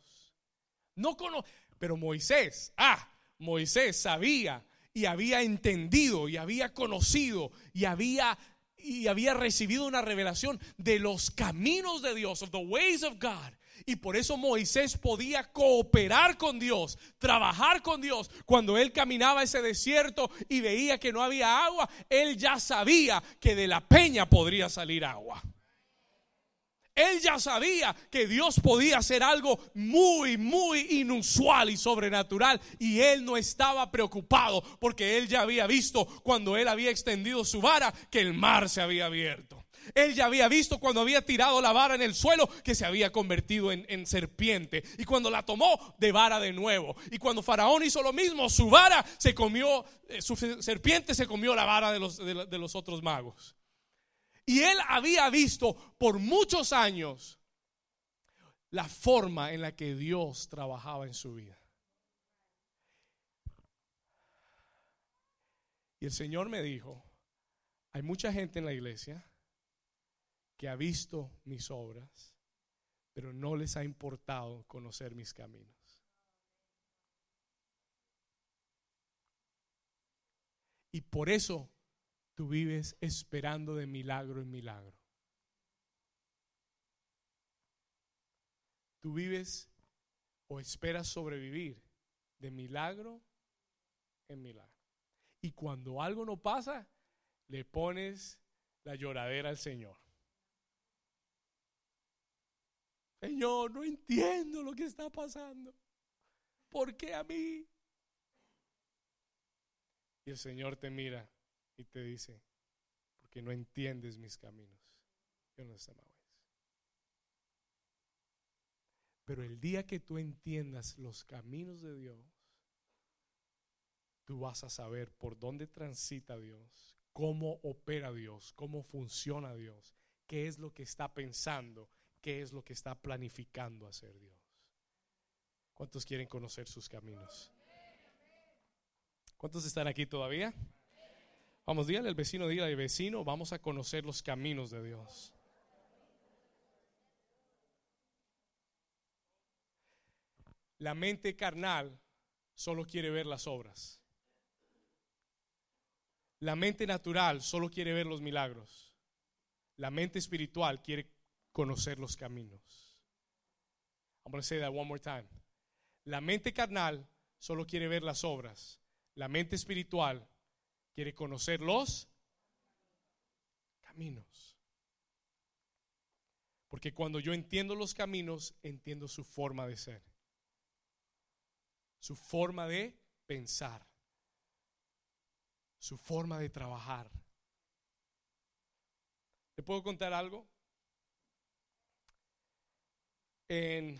No cono- Pero Moisés, ah, Moisés sabía y había entendido y había conocido y había, y había recibido una revelación de los caminos de Dios, of the ways of God. Y por eso Moisés podía cooperar con Dios, trabajar con Dios. Cuando él caminaba ese desierto y veía que no había agua, él ya sabía que de la peña podría salir agua. Él ya sabía que Dios podía hacer algo muy, muy inusual y sobrenatural. Y él no estaba preocupado porque él ya había visto cuando él había extendido su vara que el mar se había abierto. Él ya había visto cuando había tirado la vara en el suelo que se había convertido en, en serpiente. Y cuando la tomó de vara de nuevo. Y cuando Faraón hizo lo mismo, su vara se comió, su serpiente se comió la vara de los, de, de los otros magos. Y él había visto por muchos años la forma en la que Dios trabajaba en su vida. Y el Señor me dijo, hay mucha gente en la iglesia que ha visto mis obras, pero no les ha importado conocer mis caminos. Y por eso tú vives esperando de milagro en milagro. Tú vives o esperas sobrevivir de milagro en milagro. Y cuando algo no pasa, le pones la lloradera al Señor. Señor, no entiendo lo que está pasando. ¿Por qué a mí? Y el Señor te mira y te dice, porque no entiendes mis caminos. Yo no sé más. Pero el día que tú entiendas los caminos de Dios, tú vas a saber por dónde transita Dios, cómo opera Dios, cómo funciona Dios, qué es lo que está pensando, ¿qué es lo que está planificando hacer Dios? ¿Cuántos quieren conocer sus caminos? ¿Cuántos están aquí todavía? Vamos, dígale al vecino, dígale al vecino, vamos a conocer los caminos de Dios. La mente carnal solo quiere ver las obras. La mente natural solo quiere ver los milagros. La mente espiritual quiere conocer los caminos. I'm going to say that one more time. La mente carnal solo quiere ver las obras. La mente espiritual quiere conocer los caminos. Porque cuando yo entiendo los caminos, entiendo su forma de ser, su forma de pensar, su forma de trabajar. ¿Te puedo contar algo? En,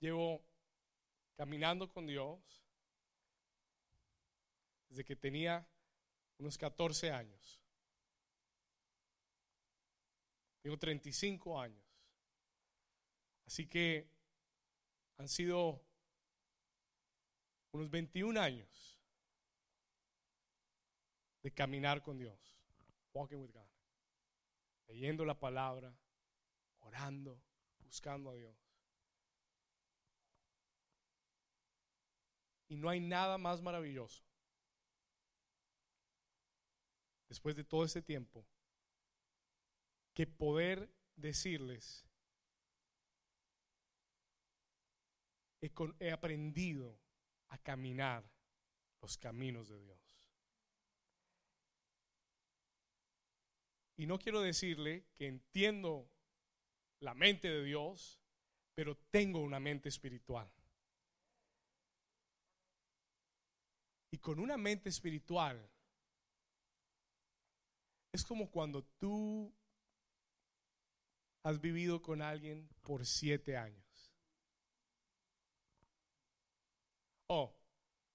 llevo caminando con Dios desde que tenía unos catorce años. Tengo treinta y cinco años. Así que han sido unos veintiún años de caminar con Dios, walking with God, leyendo la palabra, orando, buscando a Dios. Y no hay nada más maravilloso, después de todo ese tiempo, que poder decirles, he, con, he aprendido a caminar los caminos de Dios. Y no quiero decirle que entiendo la mente de Dios, pero tengo una mente espiritual. Y con una mente espiritual es como cuando tú has vivido con alguien por siete años. O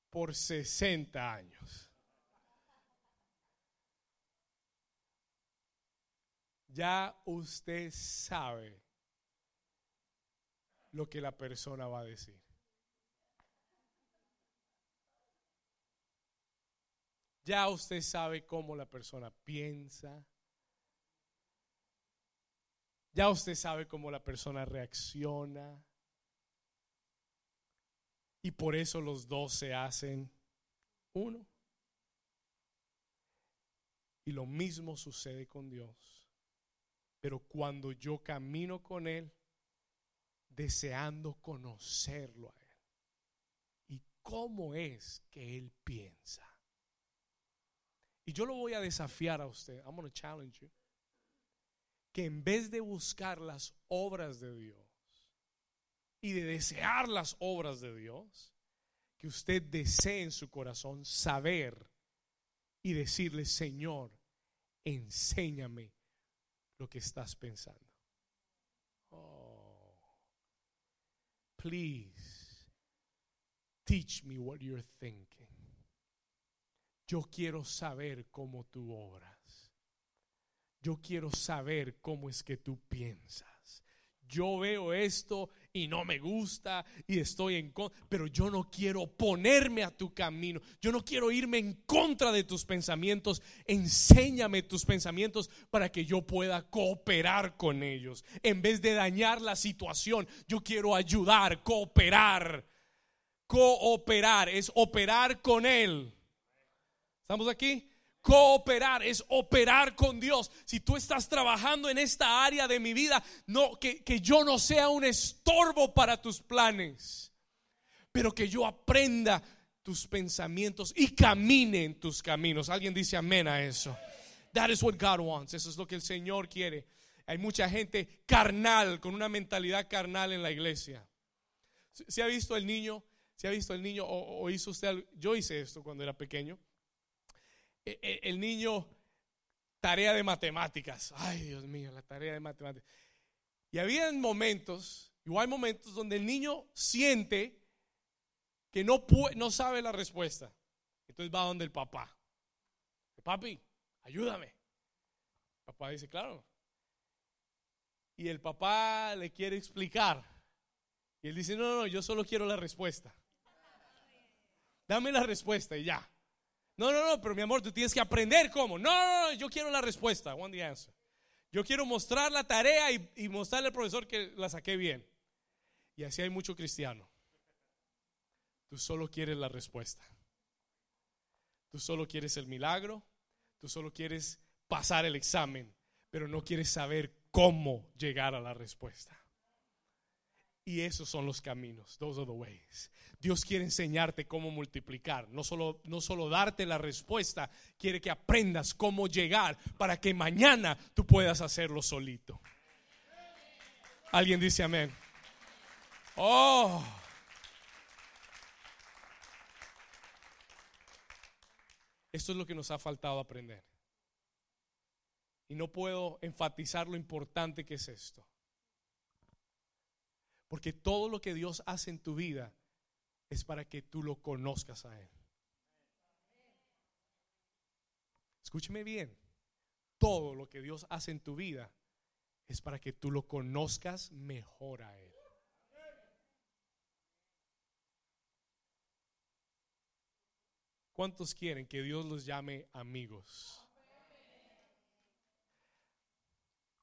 por sesenta años. Ya usted sabe lo que la persona va a decir. ya usted sabe cómo la persona piensa, ya usted sabe cómo la persona reacciona, y por eso los dos se hacen uno. Y lo mismo sucede con Dios. Pero cuando yo camino con Él, deseando conocerlo a Él y cómo es que Él piensa. Y yo lo voy a desafiar a usted. I'm going to challenge you. Que en vez de buscar las obras de Dios y de desear las obras de Dios, que usted desee en su corazón saber y decirle: Señor, enséñame lo que estás pensando. Oh, please teach me what you're thinking. Yo quiero saber cómo tú obras. Yo quiero saber cómo es que tú piensas. Yo veo esto y no me gusta y estoy en contra, pero yo no quiero ponerme a tu camino. Yo no quiero irme en contra de tus pensamientos. Enséñame tus pensamientos para que yo pueda cooperar con ellos. En vez de dañar la situación, yo quiero ayudar, cooperar. Cooperar es operar con Él. ¿Estamos aquí? Cooperar es operar con Dios. Si tú estás trabajando en esta área de mi vida, no, que, que yo no sea un estorbo para tus planes, pero que yo aprenda tus pensamientos y camine en tus caminos. Alguien dice amén a eso. That is what God wants. Eso es lo que el Señor quiere. Hay mucha gente carnal, con una mentalidad carnal en la iglesia. ¿Se ha visto el niño? ¿Se ha visto el niño? O, o hizo usted, yo hice esto cuando era pequeño. El niño, tarea de matemáticas. Ay, Dios mío, la tarea de matemáticas. Y había momentos, y hay momentos donde el niño siente que no, puede, no sabe la respuesta. Entonces va donde el papá. Papi, ayúdame. El papá dice, claro. Y el papá le quiere explicar. Y él dice, no, no, no, yo solo quiero la respuesta. Dame la respuesta y ya. No, no, no, pero mi amor, tú tienes que aprender cómo. No, no, no, yo quiero la respuesta. I want the answer. Yo quiero mostrar la tarea y, y mostrarle al profesor que la saqué bien. Y así hay mucho cristiano. Tú solo quieres la respuesta. Tú solo quieres el milagro. Tú solo quieres pasar el examen, pero no quieres saber cómo llegar a la respuesta. Y esos son los caminos. Those are the ways. Dios quiere enseñarte cómo multiplicar. No solo, no solo darte la respuesta. Quiere que aprendas cómo llegar para que mañana tú puedas hacerlo solito. Alguien dice amén. Oh. Esto es lo que nos ha faltado aprender. Y no puedo enfatizar lo importante que es esto. Porque todo lo que Dios hace en tu vida es para que tú lo conozcas a Él. Escúcheme bien. Todo lo que Dios hace en tu vida es para que tú lo conozcas mejor a Él. ¿Cuántos quieren que Dios los llame amigos?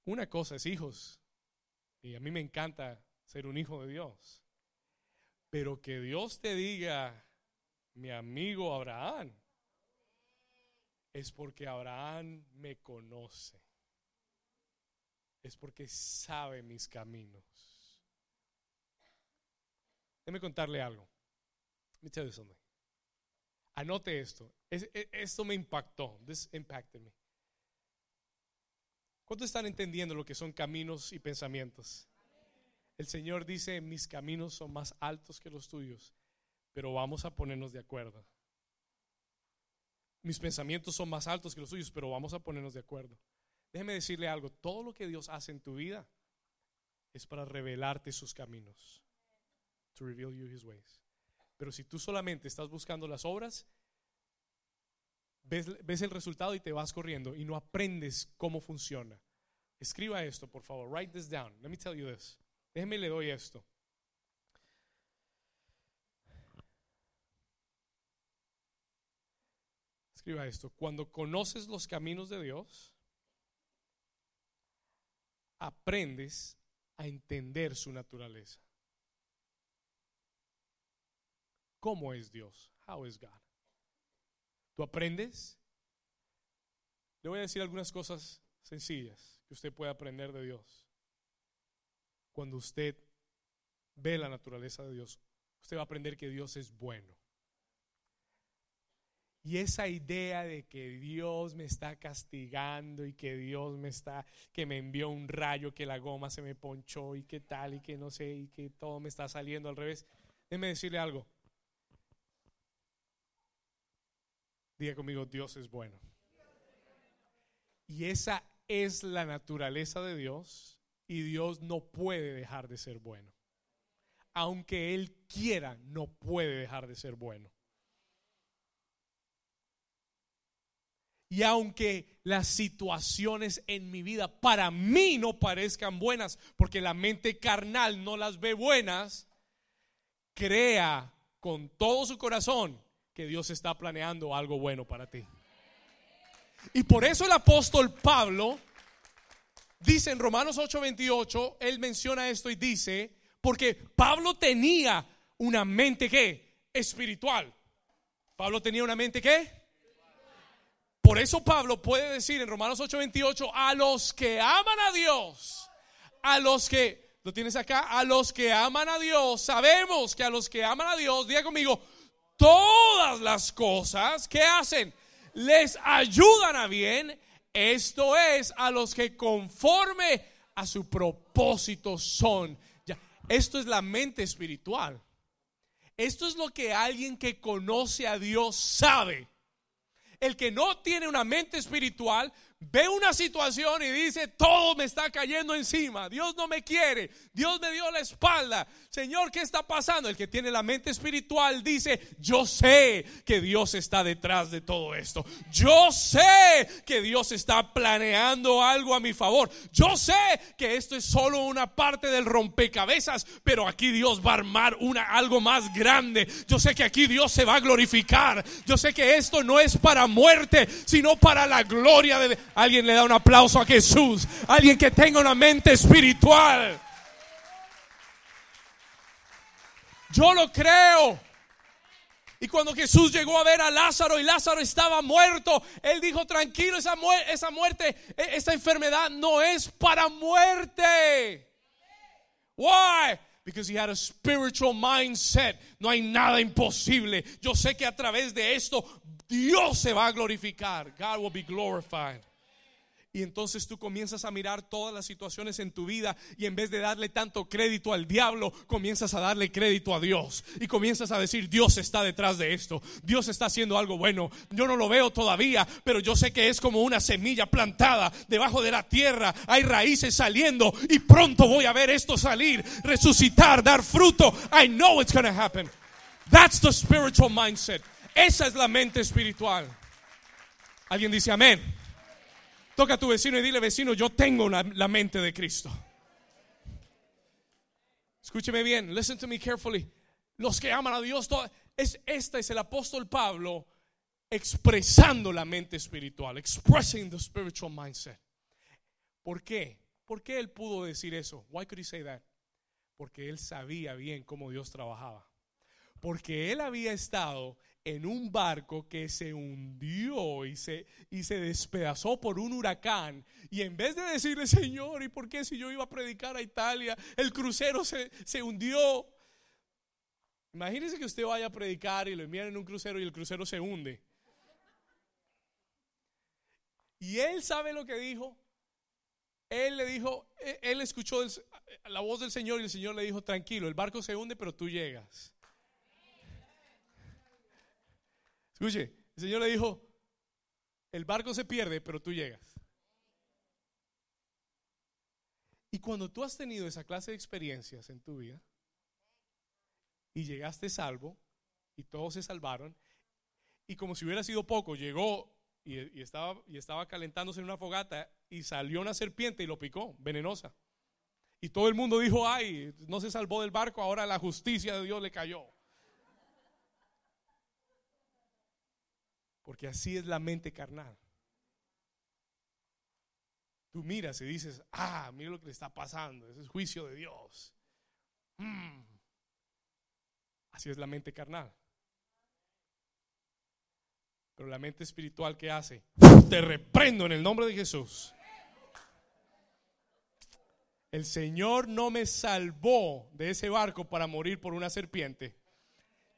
Una cosa es hijos. Y a mí me encanta ser un hijo de Dios, pero que Dios te diga mi amigo Abraham, es porque Abraham me conoce, es porque sabe mis caminos. Déjeme contarle algo. Let me tell you something. Anote esto. Es, es, esto me impactó. This impacted me. ¿Cuántos están entendiendo lo que son caminos y pensamientos? El Señor dice: mis caminos son más altos que los tuyos, pero vamos a ponernos de acuerdo. Mis pensamientos son más altos que los tuyos, pero vamos a ponernos de acuerdo. Déjeme decirle algo: todo lo que Dios hace en tu vida es para revelarte sus caminos. To reveal you his ways. Pero si tú solamente estás buscando las obras, ves, ves el resultado y te vas corriendo y no aprendes cómo funciona. Escriba esto, por favor. Write this down. Let me tell you this. Déjeme le doy esto. Escriba esto: cuando conoces los caminos de Dios, aprendes a entender su naturaleza. ¿Cómo es Dios? How is God? ¿Tú aprendes? Le voy a decir algunas cosas sencillas que usted puede aprender de Dios. Cuando usted ve la naturaleza de Dios, usted va a aprender que Dios es bueno. Y esa idea de que Dios me está castigando y que Dios me está, que me envió un rayo, que la goma se me ponchó y que tal y que no sé y que todo me está saliendo al revés. Déjeme decirle algo. Diga conmigo: Dios es bueno. Y esa es la naturaleza de Dios, y Dios no puede dejar de ser bueno. Aunque Él quiera, no puede dejar de ser bueno. Y aunque las situaciones en mi vida para mí no parezcan buenas, porque la mente carnal no las ve buenas, crea con todo su corazón que Dios está planeando algo bueno para ti. Y por eso el apóstol Pablo dice en Romanos ocho veintiocho, él menciona esto y dice, porque Pablo tenía una mente ¿qué? Espiritual. Pablo tenía una mente ¿qué? Por eso Pablo puede decir en Romanos ocho veintiocho, a los que aman a Dios, a los que, ¿lo tienes acá? A los que aman a Dios, sabemos que a los que aman a Dios, diga conmigo, todas las cosas, ¿qué hacen? Les ayudan a bien, esto es, a los que conforme a su propósito son. Ya, esto es la mente espiritual. Esto es lo que alguien que conoce a Dios sabe. El que no tiene una mente espiritual ve una situación y dice: todo me está cayendo encima, Dios no me quiere, Dios me dio la espalda, Señor, ¿qué está pasando? El que tiene la mente espiritual dice: yo sé que Dios está detrás de todo esto, yo sé que Dios está planeando algo a mi favor, yo sé que esto es solo una parte del rompecabezas, pero aquí Dios va a armar una, algo más grande, yo sé que aquí Dios se va a glorificar, yo sé que esto no es para muerte, sino para la gloria de Dios. Alguien le da un aplauso a Jesús. Alguien que tenga una mente espiritual. Yo lo creo. Y cuando Jesús llegó a ver a Lázaro y Lázaro estaba muerto, Él dijo: tranquilo, esa, mu- esa muerte, esa enfermedad no es para muerte. Why? Because he had a spiritual mindset. No hay nada imposible. Yo sé que a través de esto Dios se va a glorificar. God will be glorified. Y entonces tú comienzas a mirar todas las situaciones en tu vida y en vez de darle tanto crédito al diablo, comienzas a darle crédito a Dios. Y comienzas a decir: Dios está detrás de esto, Dios está haciendo algo bueno. Yo no lo veo todavía, pero yo sé que es como una semilla plantada debajo de la tierra. Hay raíces saliendo y pronto voy a ver esto salir, resucitar, dar fruto. I know it's going to happen. That's the spiritual mindset. Esa es la mente espiritual. Alguien dice amén. Toca a tu vecino y dile: vecino, yo tengo una, la mente de Cristo. Escúcheme bien, listen to me carefully. Los que aman a Dios, todo, es, este es el apóstol Pablo expresando la mente espiritual, expressing the spiritual mindset. ¿Por qué? ¿Por qué él pudo decir eso? Why could he say that? Porque él sabía bien cómo Dios trabajaba. Porque él había estado en un barco que se hundió y se, y se despedazó por un huracán. Y en vez de decirle: Señor, ¿y por qué si yo iba a predicar a Italia, el crucero se, se hundió? Imagínese que usted vaya a predicar y lo envían en un crucero y el crucero se hunde. Y él sabe lo que dijo. Él le dijo, él escuchó el, la voz del Señor y el Señor le dijo: tranquilo, el barco se hunde, pero tú llegas. Escuche, el Señor le dijo: el barco se pierde, pero tú llegas. Y cuando tú has tenido esa clase de experiencias en tu vida y llegaste salvo y todos se salvaron, y como si hubiera sido poco, llegó y, y, estaba, y estaba calentándose en una fogata y salió una serpiente y lo picó, venenosa, y todo el mundo dijo: ay, no se salvó del barco, ahora la justicia de Dios le cayó. Porque así es la mente carnal. Tú miras y dices, ah, mira lo que le está pasando, ese es juicio de Dios. Mm. Así es la mente carnal. Pero la mente espiritual, ¿qué hace? Te reprendo en el nombre de Jesús. El Señor no me salvó de ese barco para morir por una serpiente.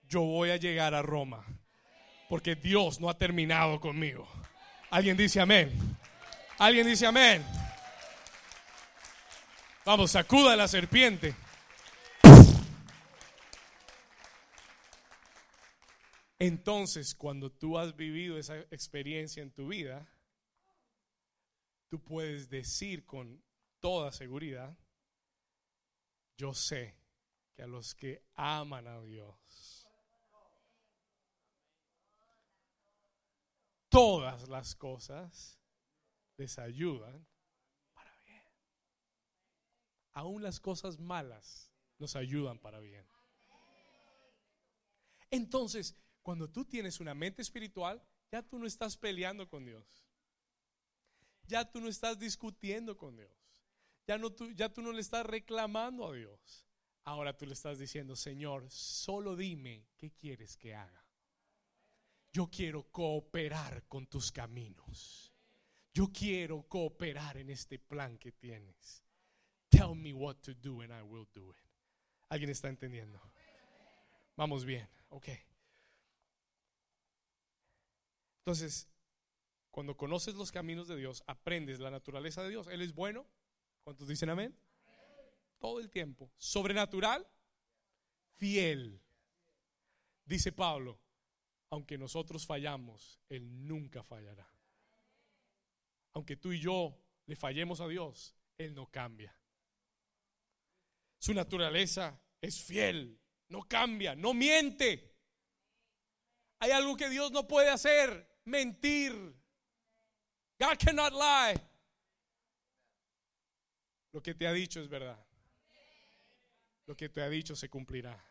Yo voy a llegar a Roma, porque Dios no ha terminado conmigo. Alguien dice amén. Alguien dice amén. Vamos, sacuda a la serpiente. Entonces, cuando tú has vivido esa experiencia en tu vida, tú puedes decir con toda seguridad, yo sé que a los que aman a Dios, todas las cosas les ayudan para bien. Aún las cosas malas nos ayudan para bien. Entonces, cuando tú tienes una mente espiritual, ya tú no estás peleando con Dios. Ya tú no estás discutiendo con Dios. Ya, no, tú, ya tú no le estás reclamando a Dios. Ahora tú le estás diciendo, Señor, solo dime qué quieres que haga. Yo quiero cooperar con tus caminos. Yo quiero cooperar en este plan que tienes. Tell me what to do and I will do it. ¿Alguien está entendiendo? Vamos bien, ok. Entonces, cuando conoces los caminos de Dios, aprendes la naturaleza de Dios. Él es bueno. ¿Cuántos dicen amén? Todo el tiempo. Sobrenatural, fiel. Dice Pablo, aunque nosotros fallamos, Él nunca fallará. Aunque tú y yo le fallemos a Dios, Él no cambia. Su naturaleza es fiel, no cambia, no miente. Hay algo que Dios no puede hacer. Mentir. God cannot lie. Lo que te ha dicho es verdad. Lo que te ha dicho se cumplirá.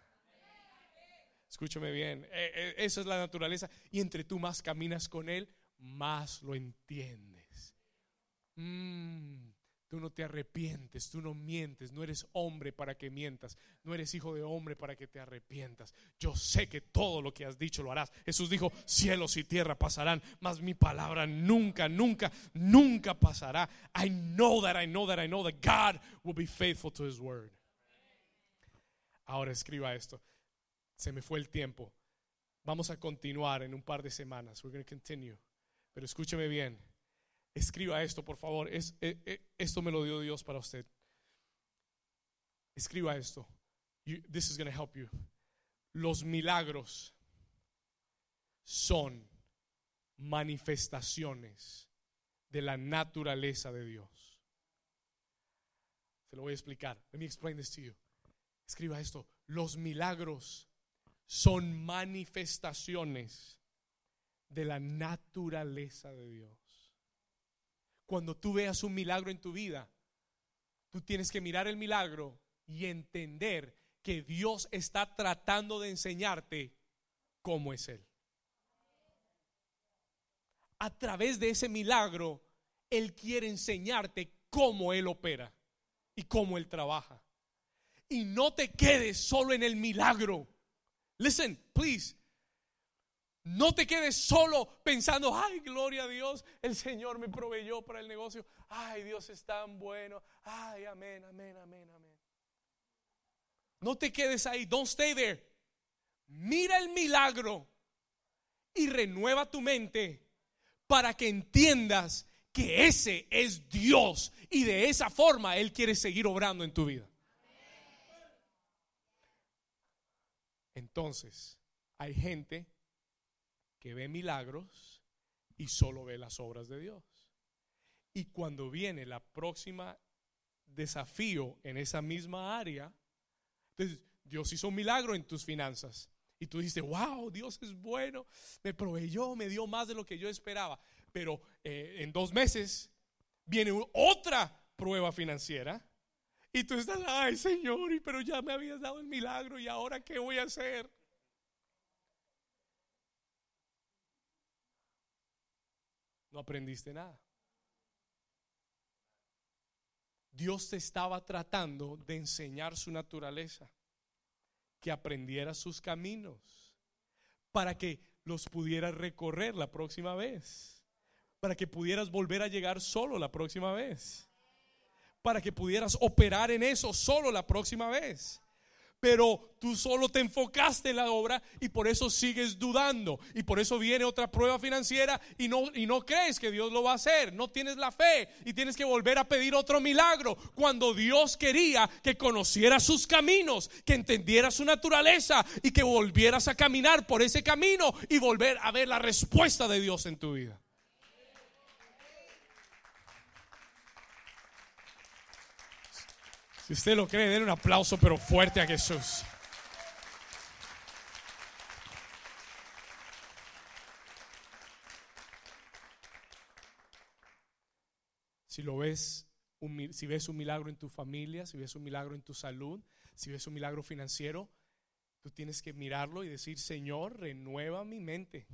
Escúchame bien. Esa es la naturaleza. Y entre tú más caminas con Él, más lo entiendes. Mm, tú no te arrepientes, tú no mientes. No eres hombre para que mientas. No eres hijo de hombre para que te arrepientas. Yo sé que todo lo que has dicho lo harás. Jesús dijo, cielos y tierra pasarán, mas mi palabra nunca, nunca, nunca pasará. I know that, I know that, I know that God will be faithful to His word. Ahora escriba esto. Se me fue el tiempo. Vamos a continuar en un par de semanas. We're going to continue. Pero escúcheme bien, escriba esto por favor, es, es, es, esto me lo dio Dios para usted. Escriba esto, you, this is going to help you. Los milagros son manifestaciones de la naturaleza de Dios. Se lo voy a explicar, let me explain this to you. Escriba esto, los milagros son manifestaciones de la naturaleza de Dios. Cuando tú veas un milagro en tu vida, tú tienes que mirar el milagro y entender que Dios está tratando de enseñarte cómo es Él. A través de ese milagro, Él quiere enseñarte cómo Él opera y cómo Él trabaja. Y no te quedes solo en el milagro. Listen, please. No te quedes solo pensando, ay, gloria a Dios, el Señor me proveyó para el negocio. Ay, Dios es tan bueno. Ay, amén, amén, amén, amén. No te quedes ahí, don't stay there. Mira el milagro y renueva tu mente para que entiendas que ese es Dios y de esa forma Él quiere seguir obrando en tu vida. Entonces, hay gente que ve milagros y solo ve las obras de Dios. Y cuando viene la próxima desafío en esa misma área, entonces Dios hizo un milagro en tus finanzas y tú dices, wow, Dios es bueno, me proveyó, me dio más de lo que yo esperaba. Pero eh, en dos meses viene otra prueba financiera y tú estás, ay Señor, pero ya me habías dado el milagro y ahora ¿qué voy a hacer? no aprendiste nada. Dios te estaba tratando de enseñar su naturaleza, que aprendieras sus caminos, para que los pudieras recorrer la próxima vez, para que pudieras volver a llegar solo la próxima vez, para que pudieras operar en eso solo la próxima vez. Pero tú solo te enfocaste en la obra y por eso sigues dudando, y por eso viene otra prueba financiera y no, y no crees que Dios lo va a hacer. No tienes la fe y tienes que volver a pedir otro milagro, cuando Dios quería que conocieras sus caminos, que entendieras su naturaleza y que volvieras a caminar por ese camino y volver a ver la respuesta de Dios en tu vida. Si usted lo cree, denle un aplauso pero fuerte a Jesús. Si lo ves, un, si ves un milagro en tu familia, si ves un milagro en tu salud, si ves un milagro financiero, tú tienes que mirarlo y decir: Señor, renueva mi mente,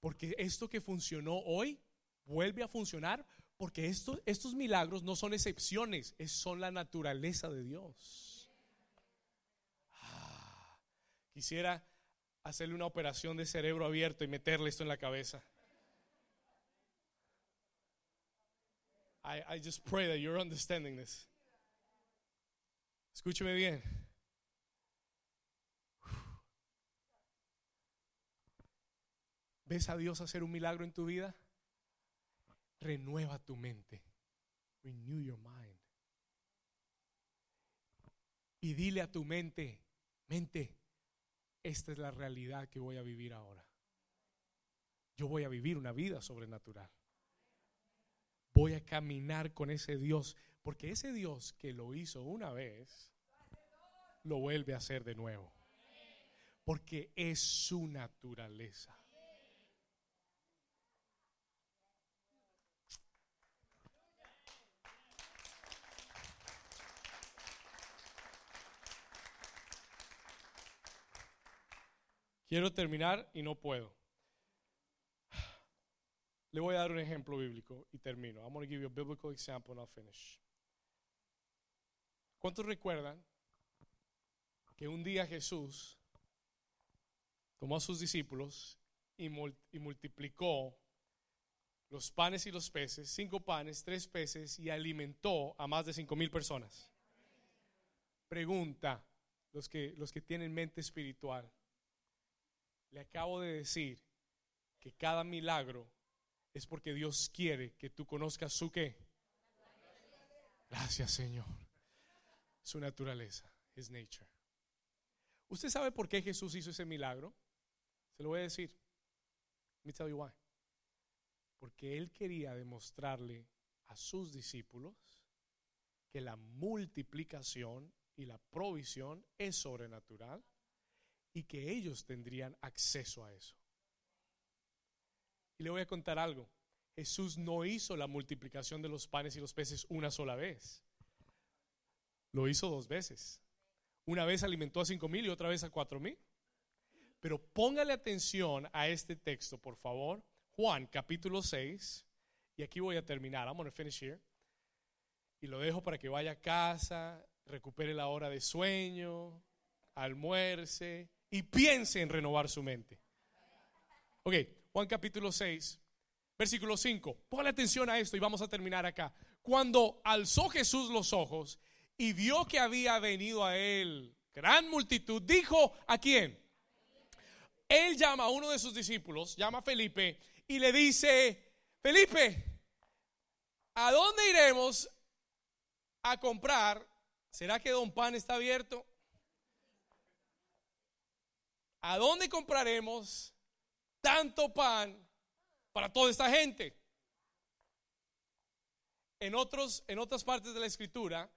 porque esto que funcionó hoy vuelve a funcionar. Porque estos, estos milagros no son excepciones, son la naturaleza de Dios. Ah, quisiera hacerle una operación de cerebro abierto y meterle esto en la cabeza. I, I just pray that you're understanding this. Escúcheme bien. ¿Ves a Dios hacer un milagro en tu vida? Renueva tu mente. Renew your mind. Y dile a tu mente: mente, esta es la realidad que voy a vivir ahora. Yo voy a vivir una vida sobrenatural. Voy a caminar con ese Dios, porque ese Dios que lo hizo una vez lo vuelve a hacer de nuevo, porque es su naturaleza. Quiero terminar y no puedo. Le voy a dar un ejemplo bíblico y termino. I'm going to give you a biblical example and I'll finish. ¿Cuántos recuerdan que un día Jesús tomó a sus discípulos y, mult- y multiplicó los panes y los peces, cinco panes, tres peces, y alimentó a más de cinco mil personas? Pregunta, los que, los que tienen mente espiritual. Le acabo de decir que cada milagro es porque Dios quiere que tú conozcas su qué. Gracias, Señor. Su naturaleza, his nature. ¿Usted sabe por qué Jesús hizo ese milagro? Se lo voy a decir. Let me tell you why. Porque Él quería demostrarle a sus discípulos que la multiplicación y la provisión es sobrenatural, y que ellos tendrían acceso a eso. Y le voy a contar algo. Jesús no hizo la multiplicación de los panes y los peces una sola vez. Lo hizo dos veces. Una vez alimentó a cinco mil y otra vez a cuatro mil. Pero póngale atención a este texto, por favor. Juan capítulo seis. Y aquí voy a terminar. I'm going to finish here. Y lo dejo para que vaya a casa, recupere la hora de sueño, almuerce y piense en renovar su mente. Ok, Juan capítulo seis, versículo cinco. Ponle atención a esto y vamos a terminar acá. Cuando alzó Jesús los ojos y vio que había venido a él gran multitud, dijo: ¿a quién? Él llama a uno de sus discípulos, llama a Felipe y le dice: Felipe, ¿a dónde iremos a comprar? ¿Será que Don Pan está abierto? ¿A dónde compraremos tanto pan para toda esta gente? En otros, en otras partes de la escritura,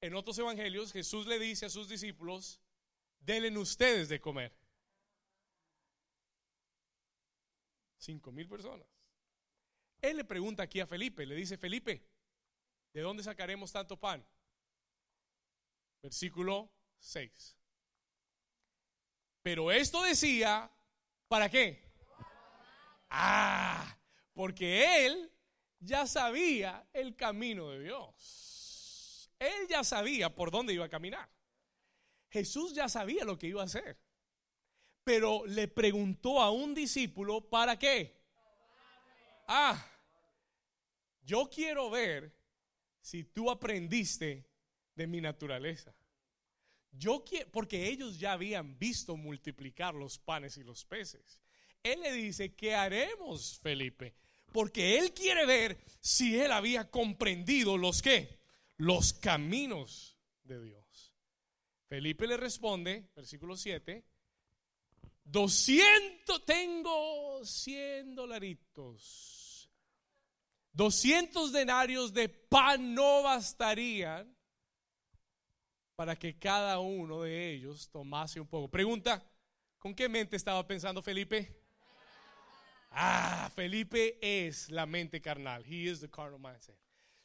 en otros evangelios, Jesús le dice a sus discípulos: denle ustedes de comer. Cinco mil personas. Él le pregunta aquí a Felipe, le dice: Felipe, ¿de dónde sacaremos tanto pan? Versículo seis. Pero esto decía, ¿para qué? Ah, Porque él ya sabía el camino de Dios. Él ya sabía por dónde iba a caminar. Jesús ya sabía lo que iba a hacer. Pero le preguntó a un discípulo, ¿para qué? Ah, yo quiero ver si tú aprendiste de mi naturaleza. Yo quiero, porque ellos ya habían visto multiplicar los panes y los peces. Él le dice, ¿qué haremos, Felipe? Porque él quiere ver si él había comprendido los qué, los caminos de Dios. Felipe le responde, versículo siete, doscientos, tengo cien dolaritos, doscientos denarios de pan no bastarían para que cada uno de ellos tomase un poco. Pregunta, ¿con qué mente estaba pensando Felipe? Ah, Felipe es la mente carnal. He is the carnal mindset.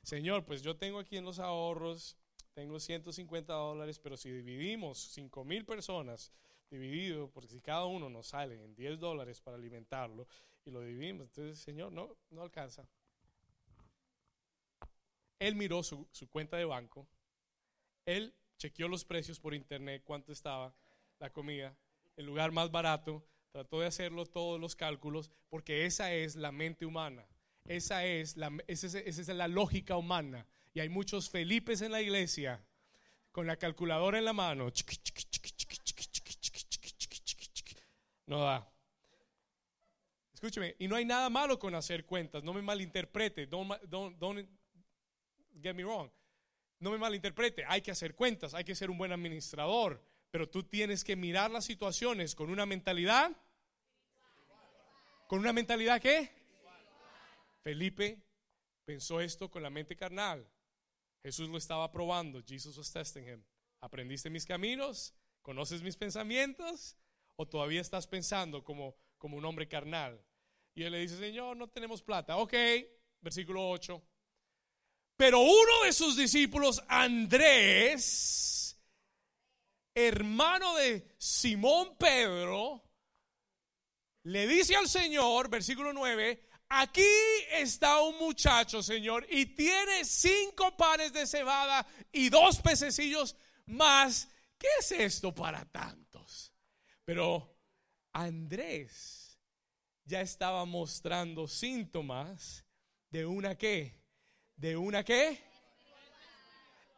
Señor, pues yo tengo aquí en los ahorros, tengo ciento cincuenta dólares, pero si dividimos cinco mil personas, dividido, porque si cada uno nos sale en diez dólares para alimentarlo y lo dividimos, entonces Señor, no, no alcanza. Él miró su, su cuenta de banco, él chequeó los precios por internet, cuánto estaba la comida, el lugar más barato, trató de hacerlo todos los cálculos, porque esa es la mente humana, esa es la, esa es, esa es la lógica humana. Y hay muchos Felipes en la iglesia con la calculadora en la mano. No da. Escúcheme, y no hay nada malo con hacer cuentas, no me malinterprete, don't, don't, don't get me wrong. No me malinterprete, hay que hacer cuentas, hay que ser un buen administrador, pero tú tienes que mirar las situaciones con una mentalidad. ¿Con una mentalidad qué? Felipe pensó esto con la mente carnal. Jesús lo estaba probando. Jesus was testing him. ¿Aprendiste mis caminos? ¿Conoces mis pensamientos? ¿O todavía estás pensando como, como un hombre carnal? Y él le dice, Señor, no tenemos plata. Ok, versículo ocho. Pero uno de sus discípulos, Andrés, hermano de Simón Pedro, le dice al Señor, versículo nueve, aquí está un muchacho, Señor, y tiene cinco panes de cebada y dos pececillos más. ¿Qué es esto para tantos? Pero Andrés ya estaba mostrando síntomas de una ¿qué? ¿De una qué?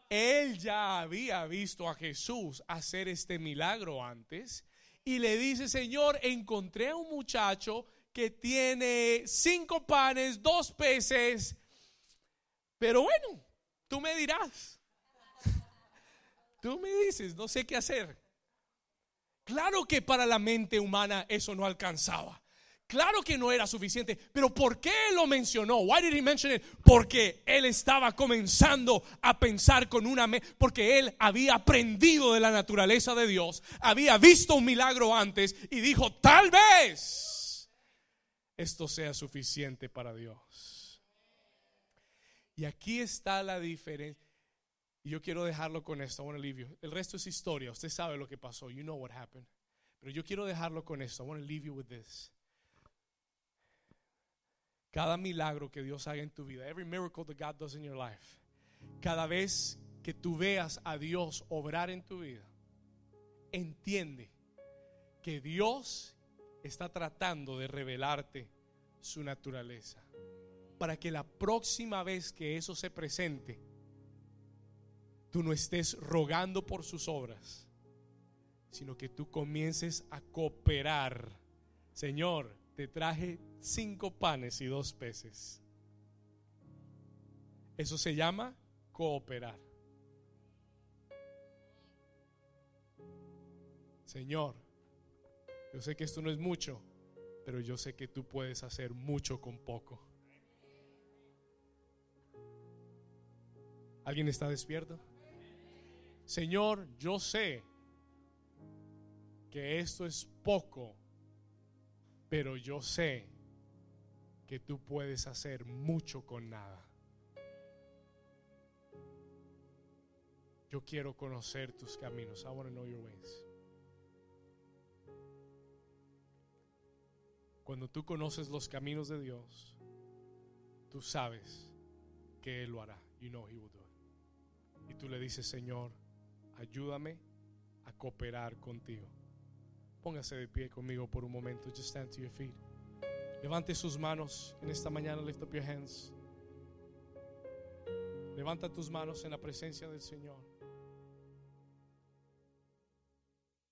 Él ya había visto a Jesús hacer este milagro antes y le dice, Señor, encontré a un muchacho que tiene cinco panes, dos peces, pero bueno, tú me dirás, tú me dices, no sé qué hacer. Claro que para la mente humana eso no alcanzaba. Claro que no era suficiente, pero ¿por qué lo mencionó? Why did he mention it? Porque él estaba comenzando a pensar con una mente, porque él había aprendido de la naturaleza de Dios, había visto un milagro antes y dijo, tal vez esto sea suficiente para Dios. Y aquí está la diferencia. Y yo quiero dejarlo con esto, I want to leave you. El resto es historia, usted sabe lo que pasó, you know what happened. Pero yo quiero dejarlo con esto, I want to leave you with this. Cada milagro que Dios haga en tu vida, every miracle that God does in your life, cada vez que tú veas a Dios obrar en tu vida, entiende que Dios está tratando de revelarte su naturaleza, para que la próxima vez que eso se presente, tú no estés rogando por sus obras, sino que tú comiences a cooperar. Señor, te traje cinco panes y dos peces. Eso se llama cooperar. Señor, yo sé que esto no es mucho, pero yo sé que tú puedes hacer mucho con poco. ¿Alguien está despierto? Señor, yo sé que esto es poco, pero yo sé que tú puedes hacer mucho con nada. Yo quiero conocer tus caminos. I want to know your ways. Cuando tú conoces los caminos de Dios, tú sabes que Él lo hará. You know He will do it. Y tú le dices, Señor, ayúdame a cooperar contigo. Póngase de pie conmigo por un momento. Just stand to your feet. Levante sus manos en esta mañana. Lift up your hands. Levanta tus manos en la presencia del Señor.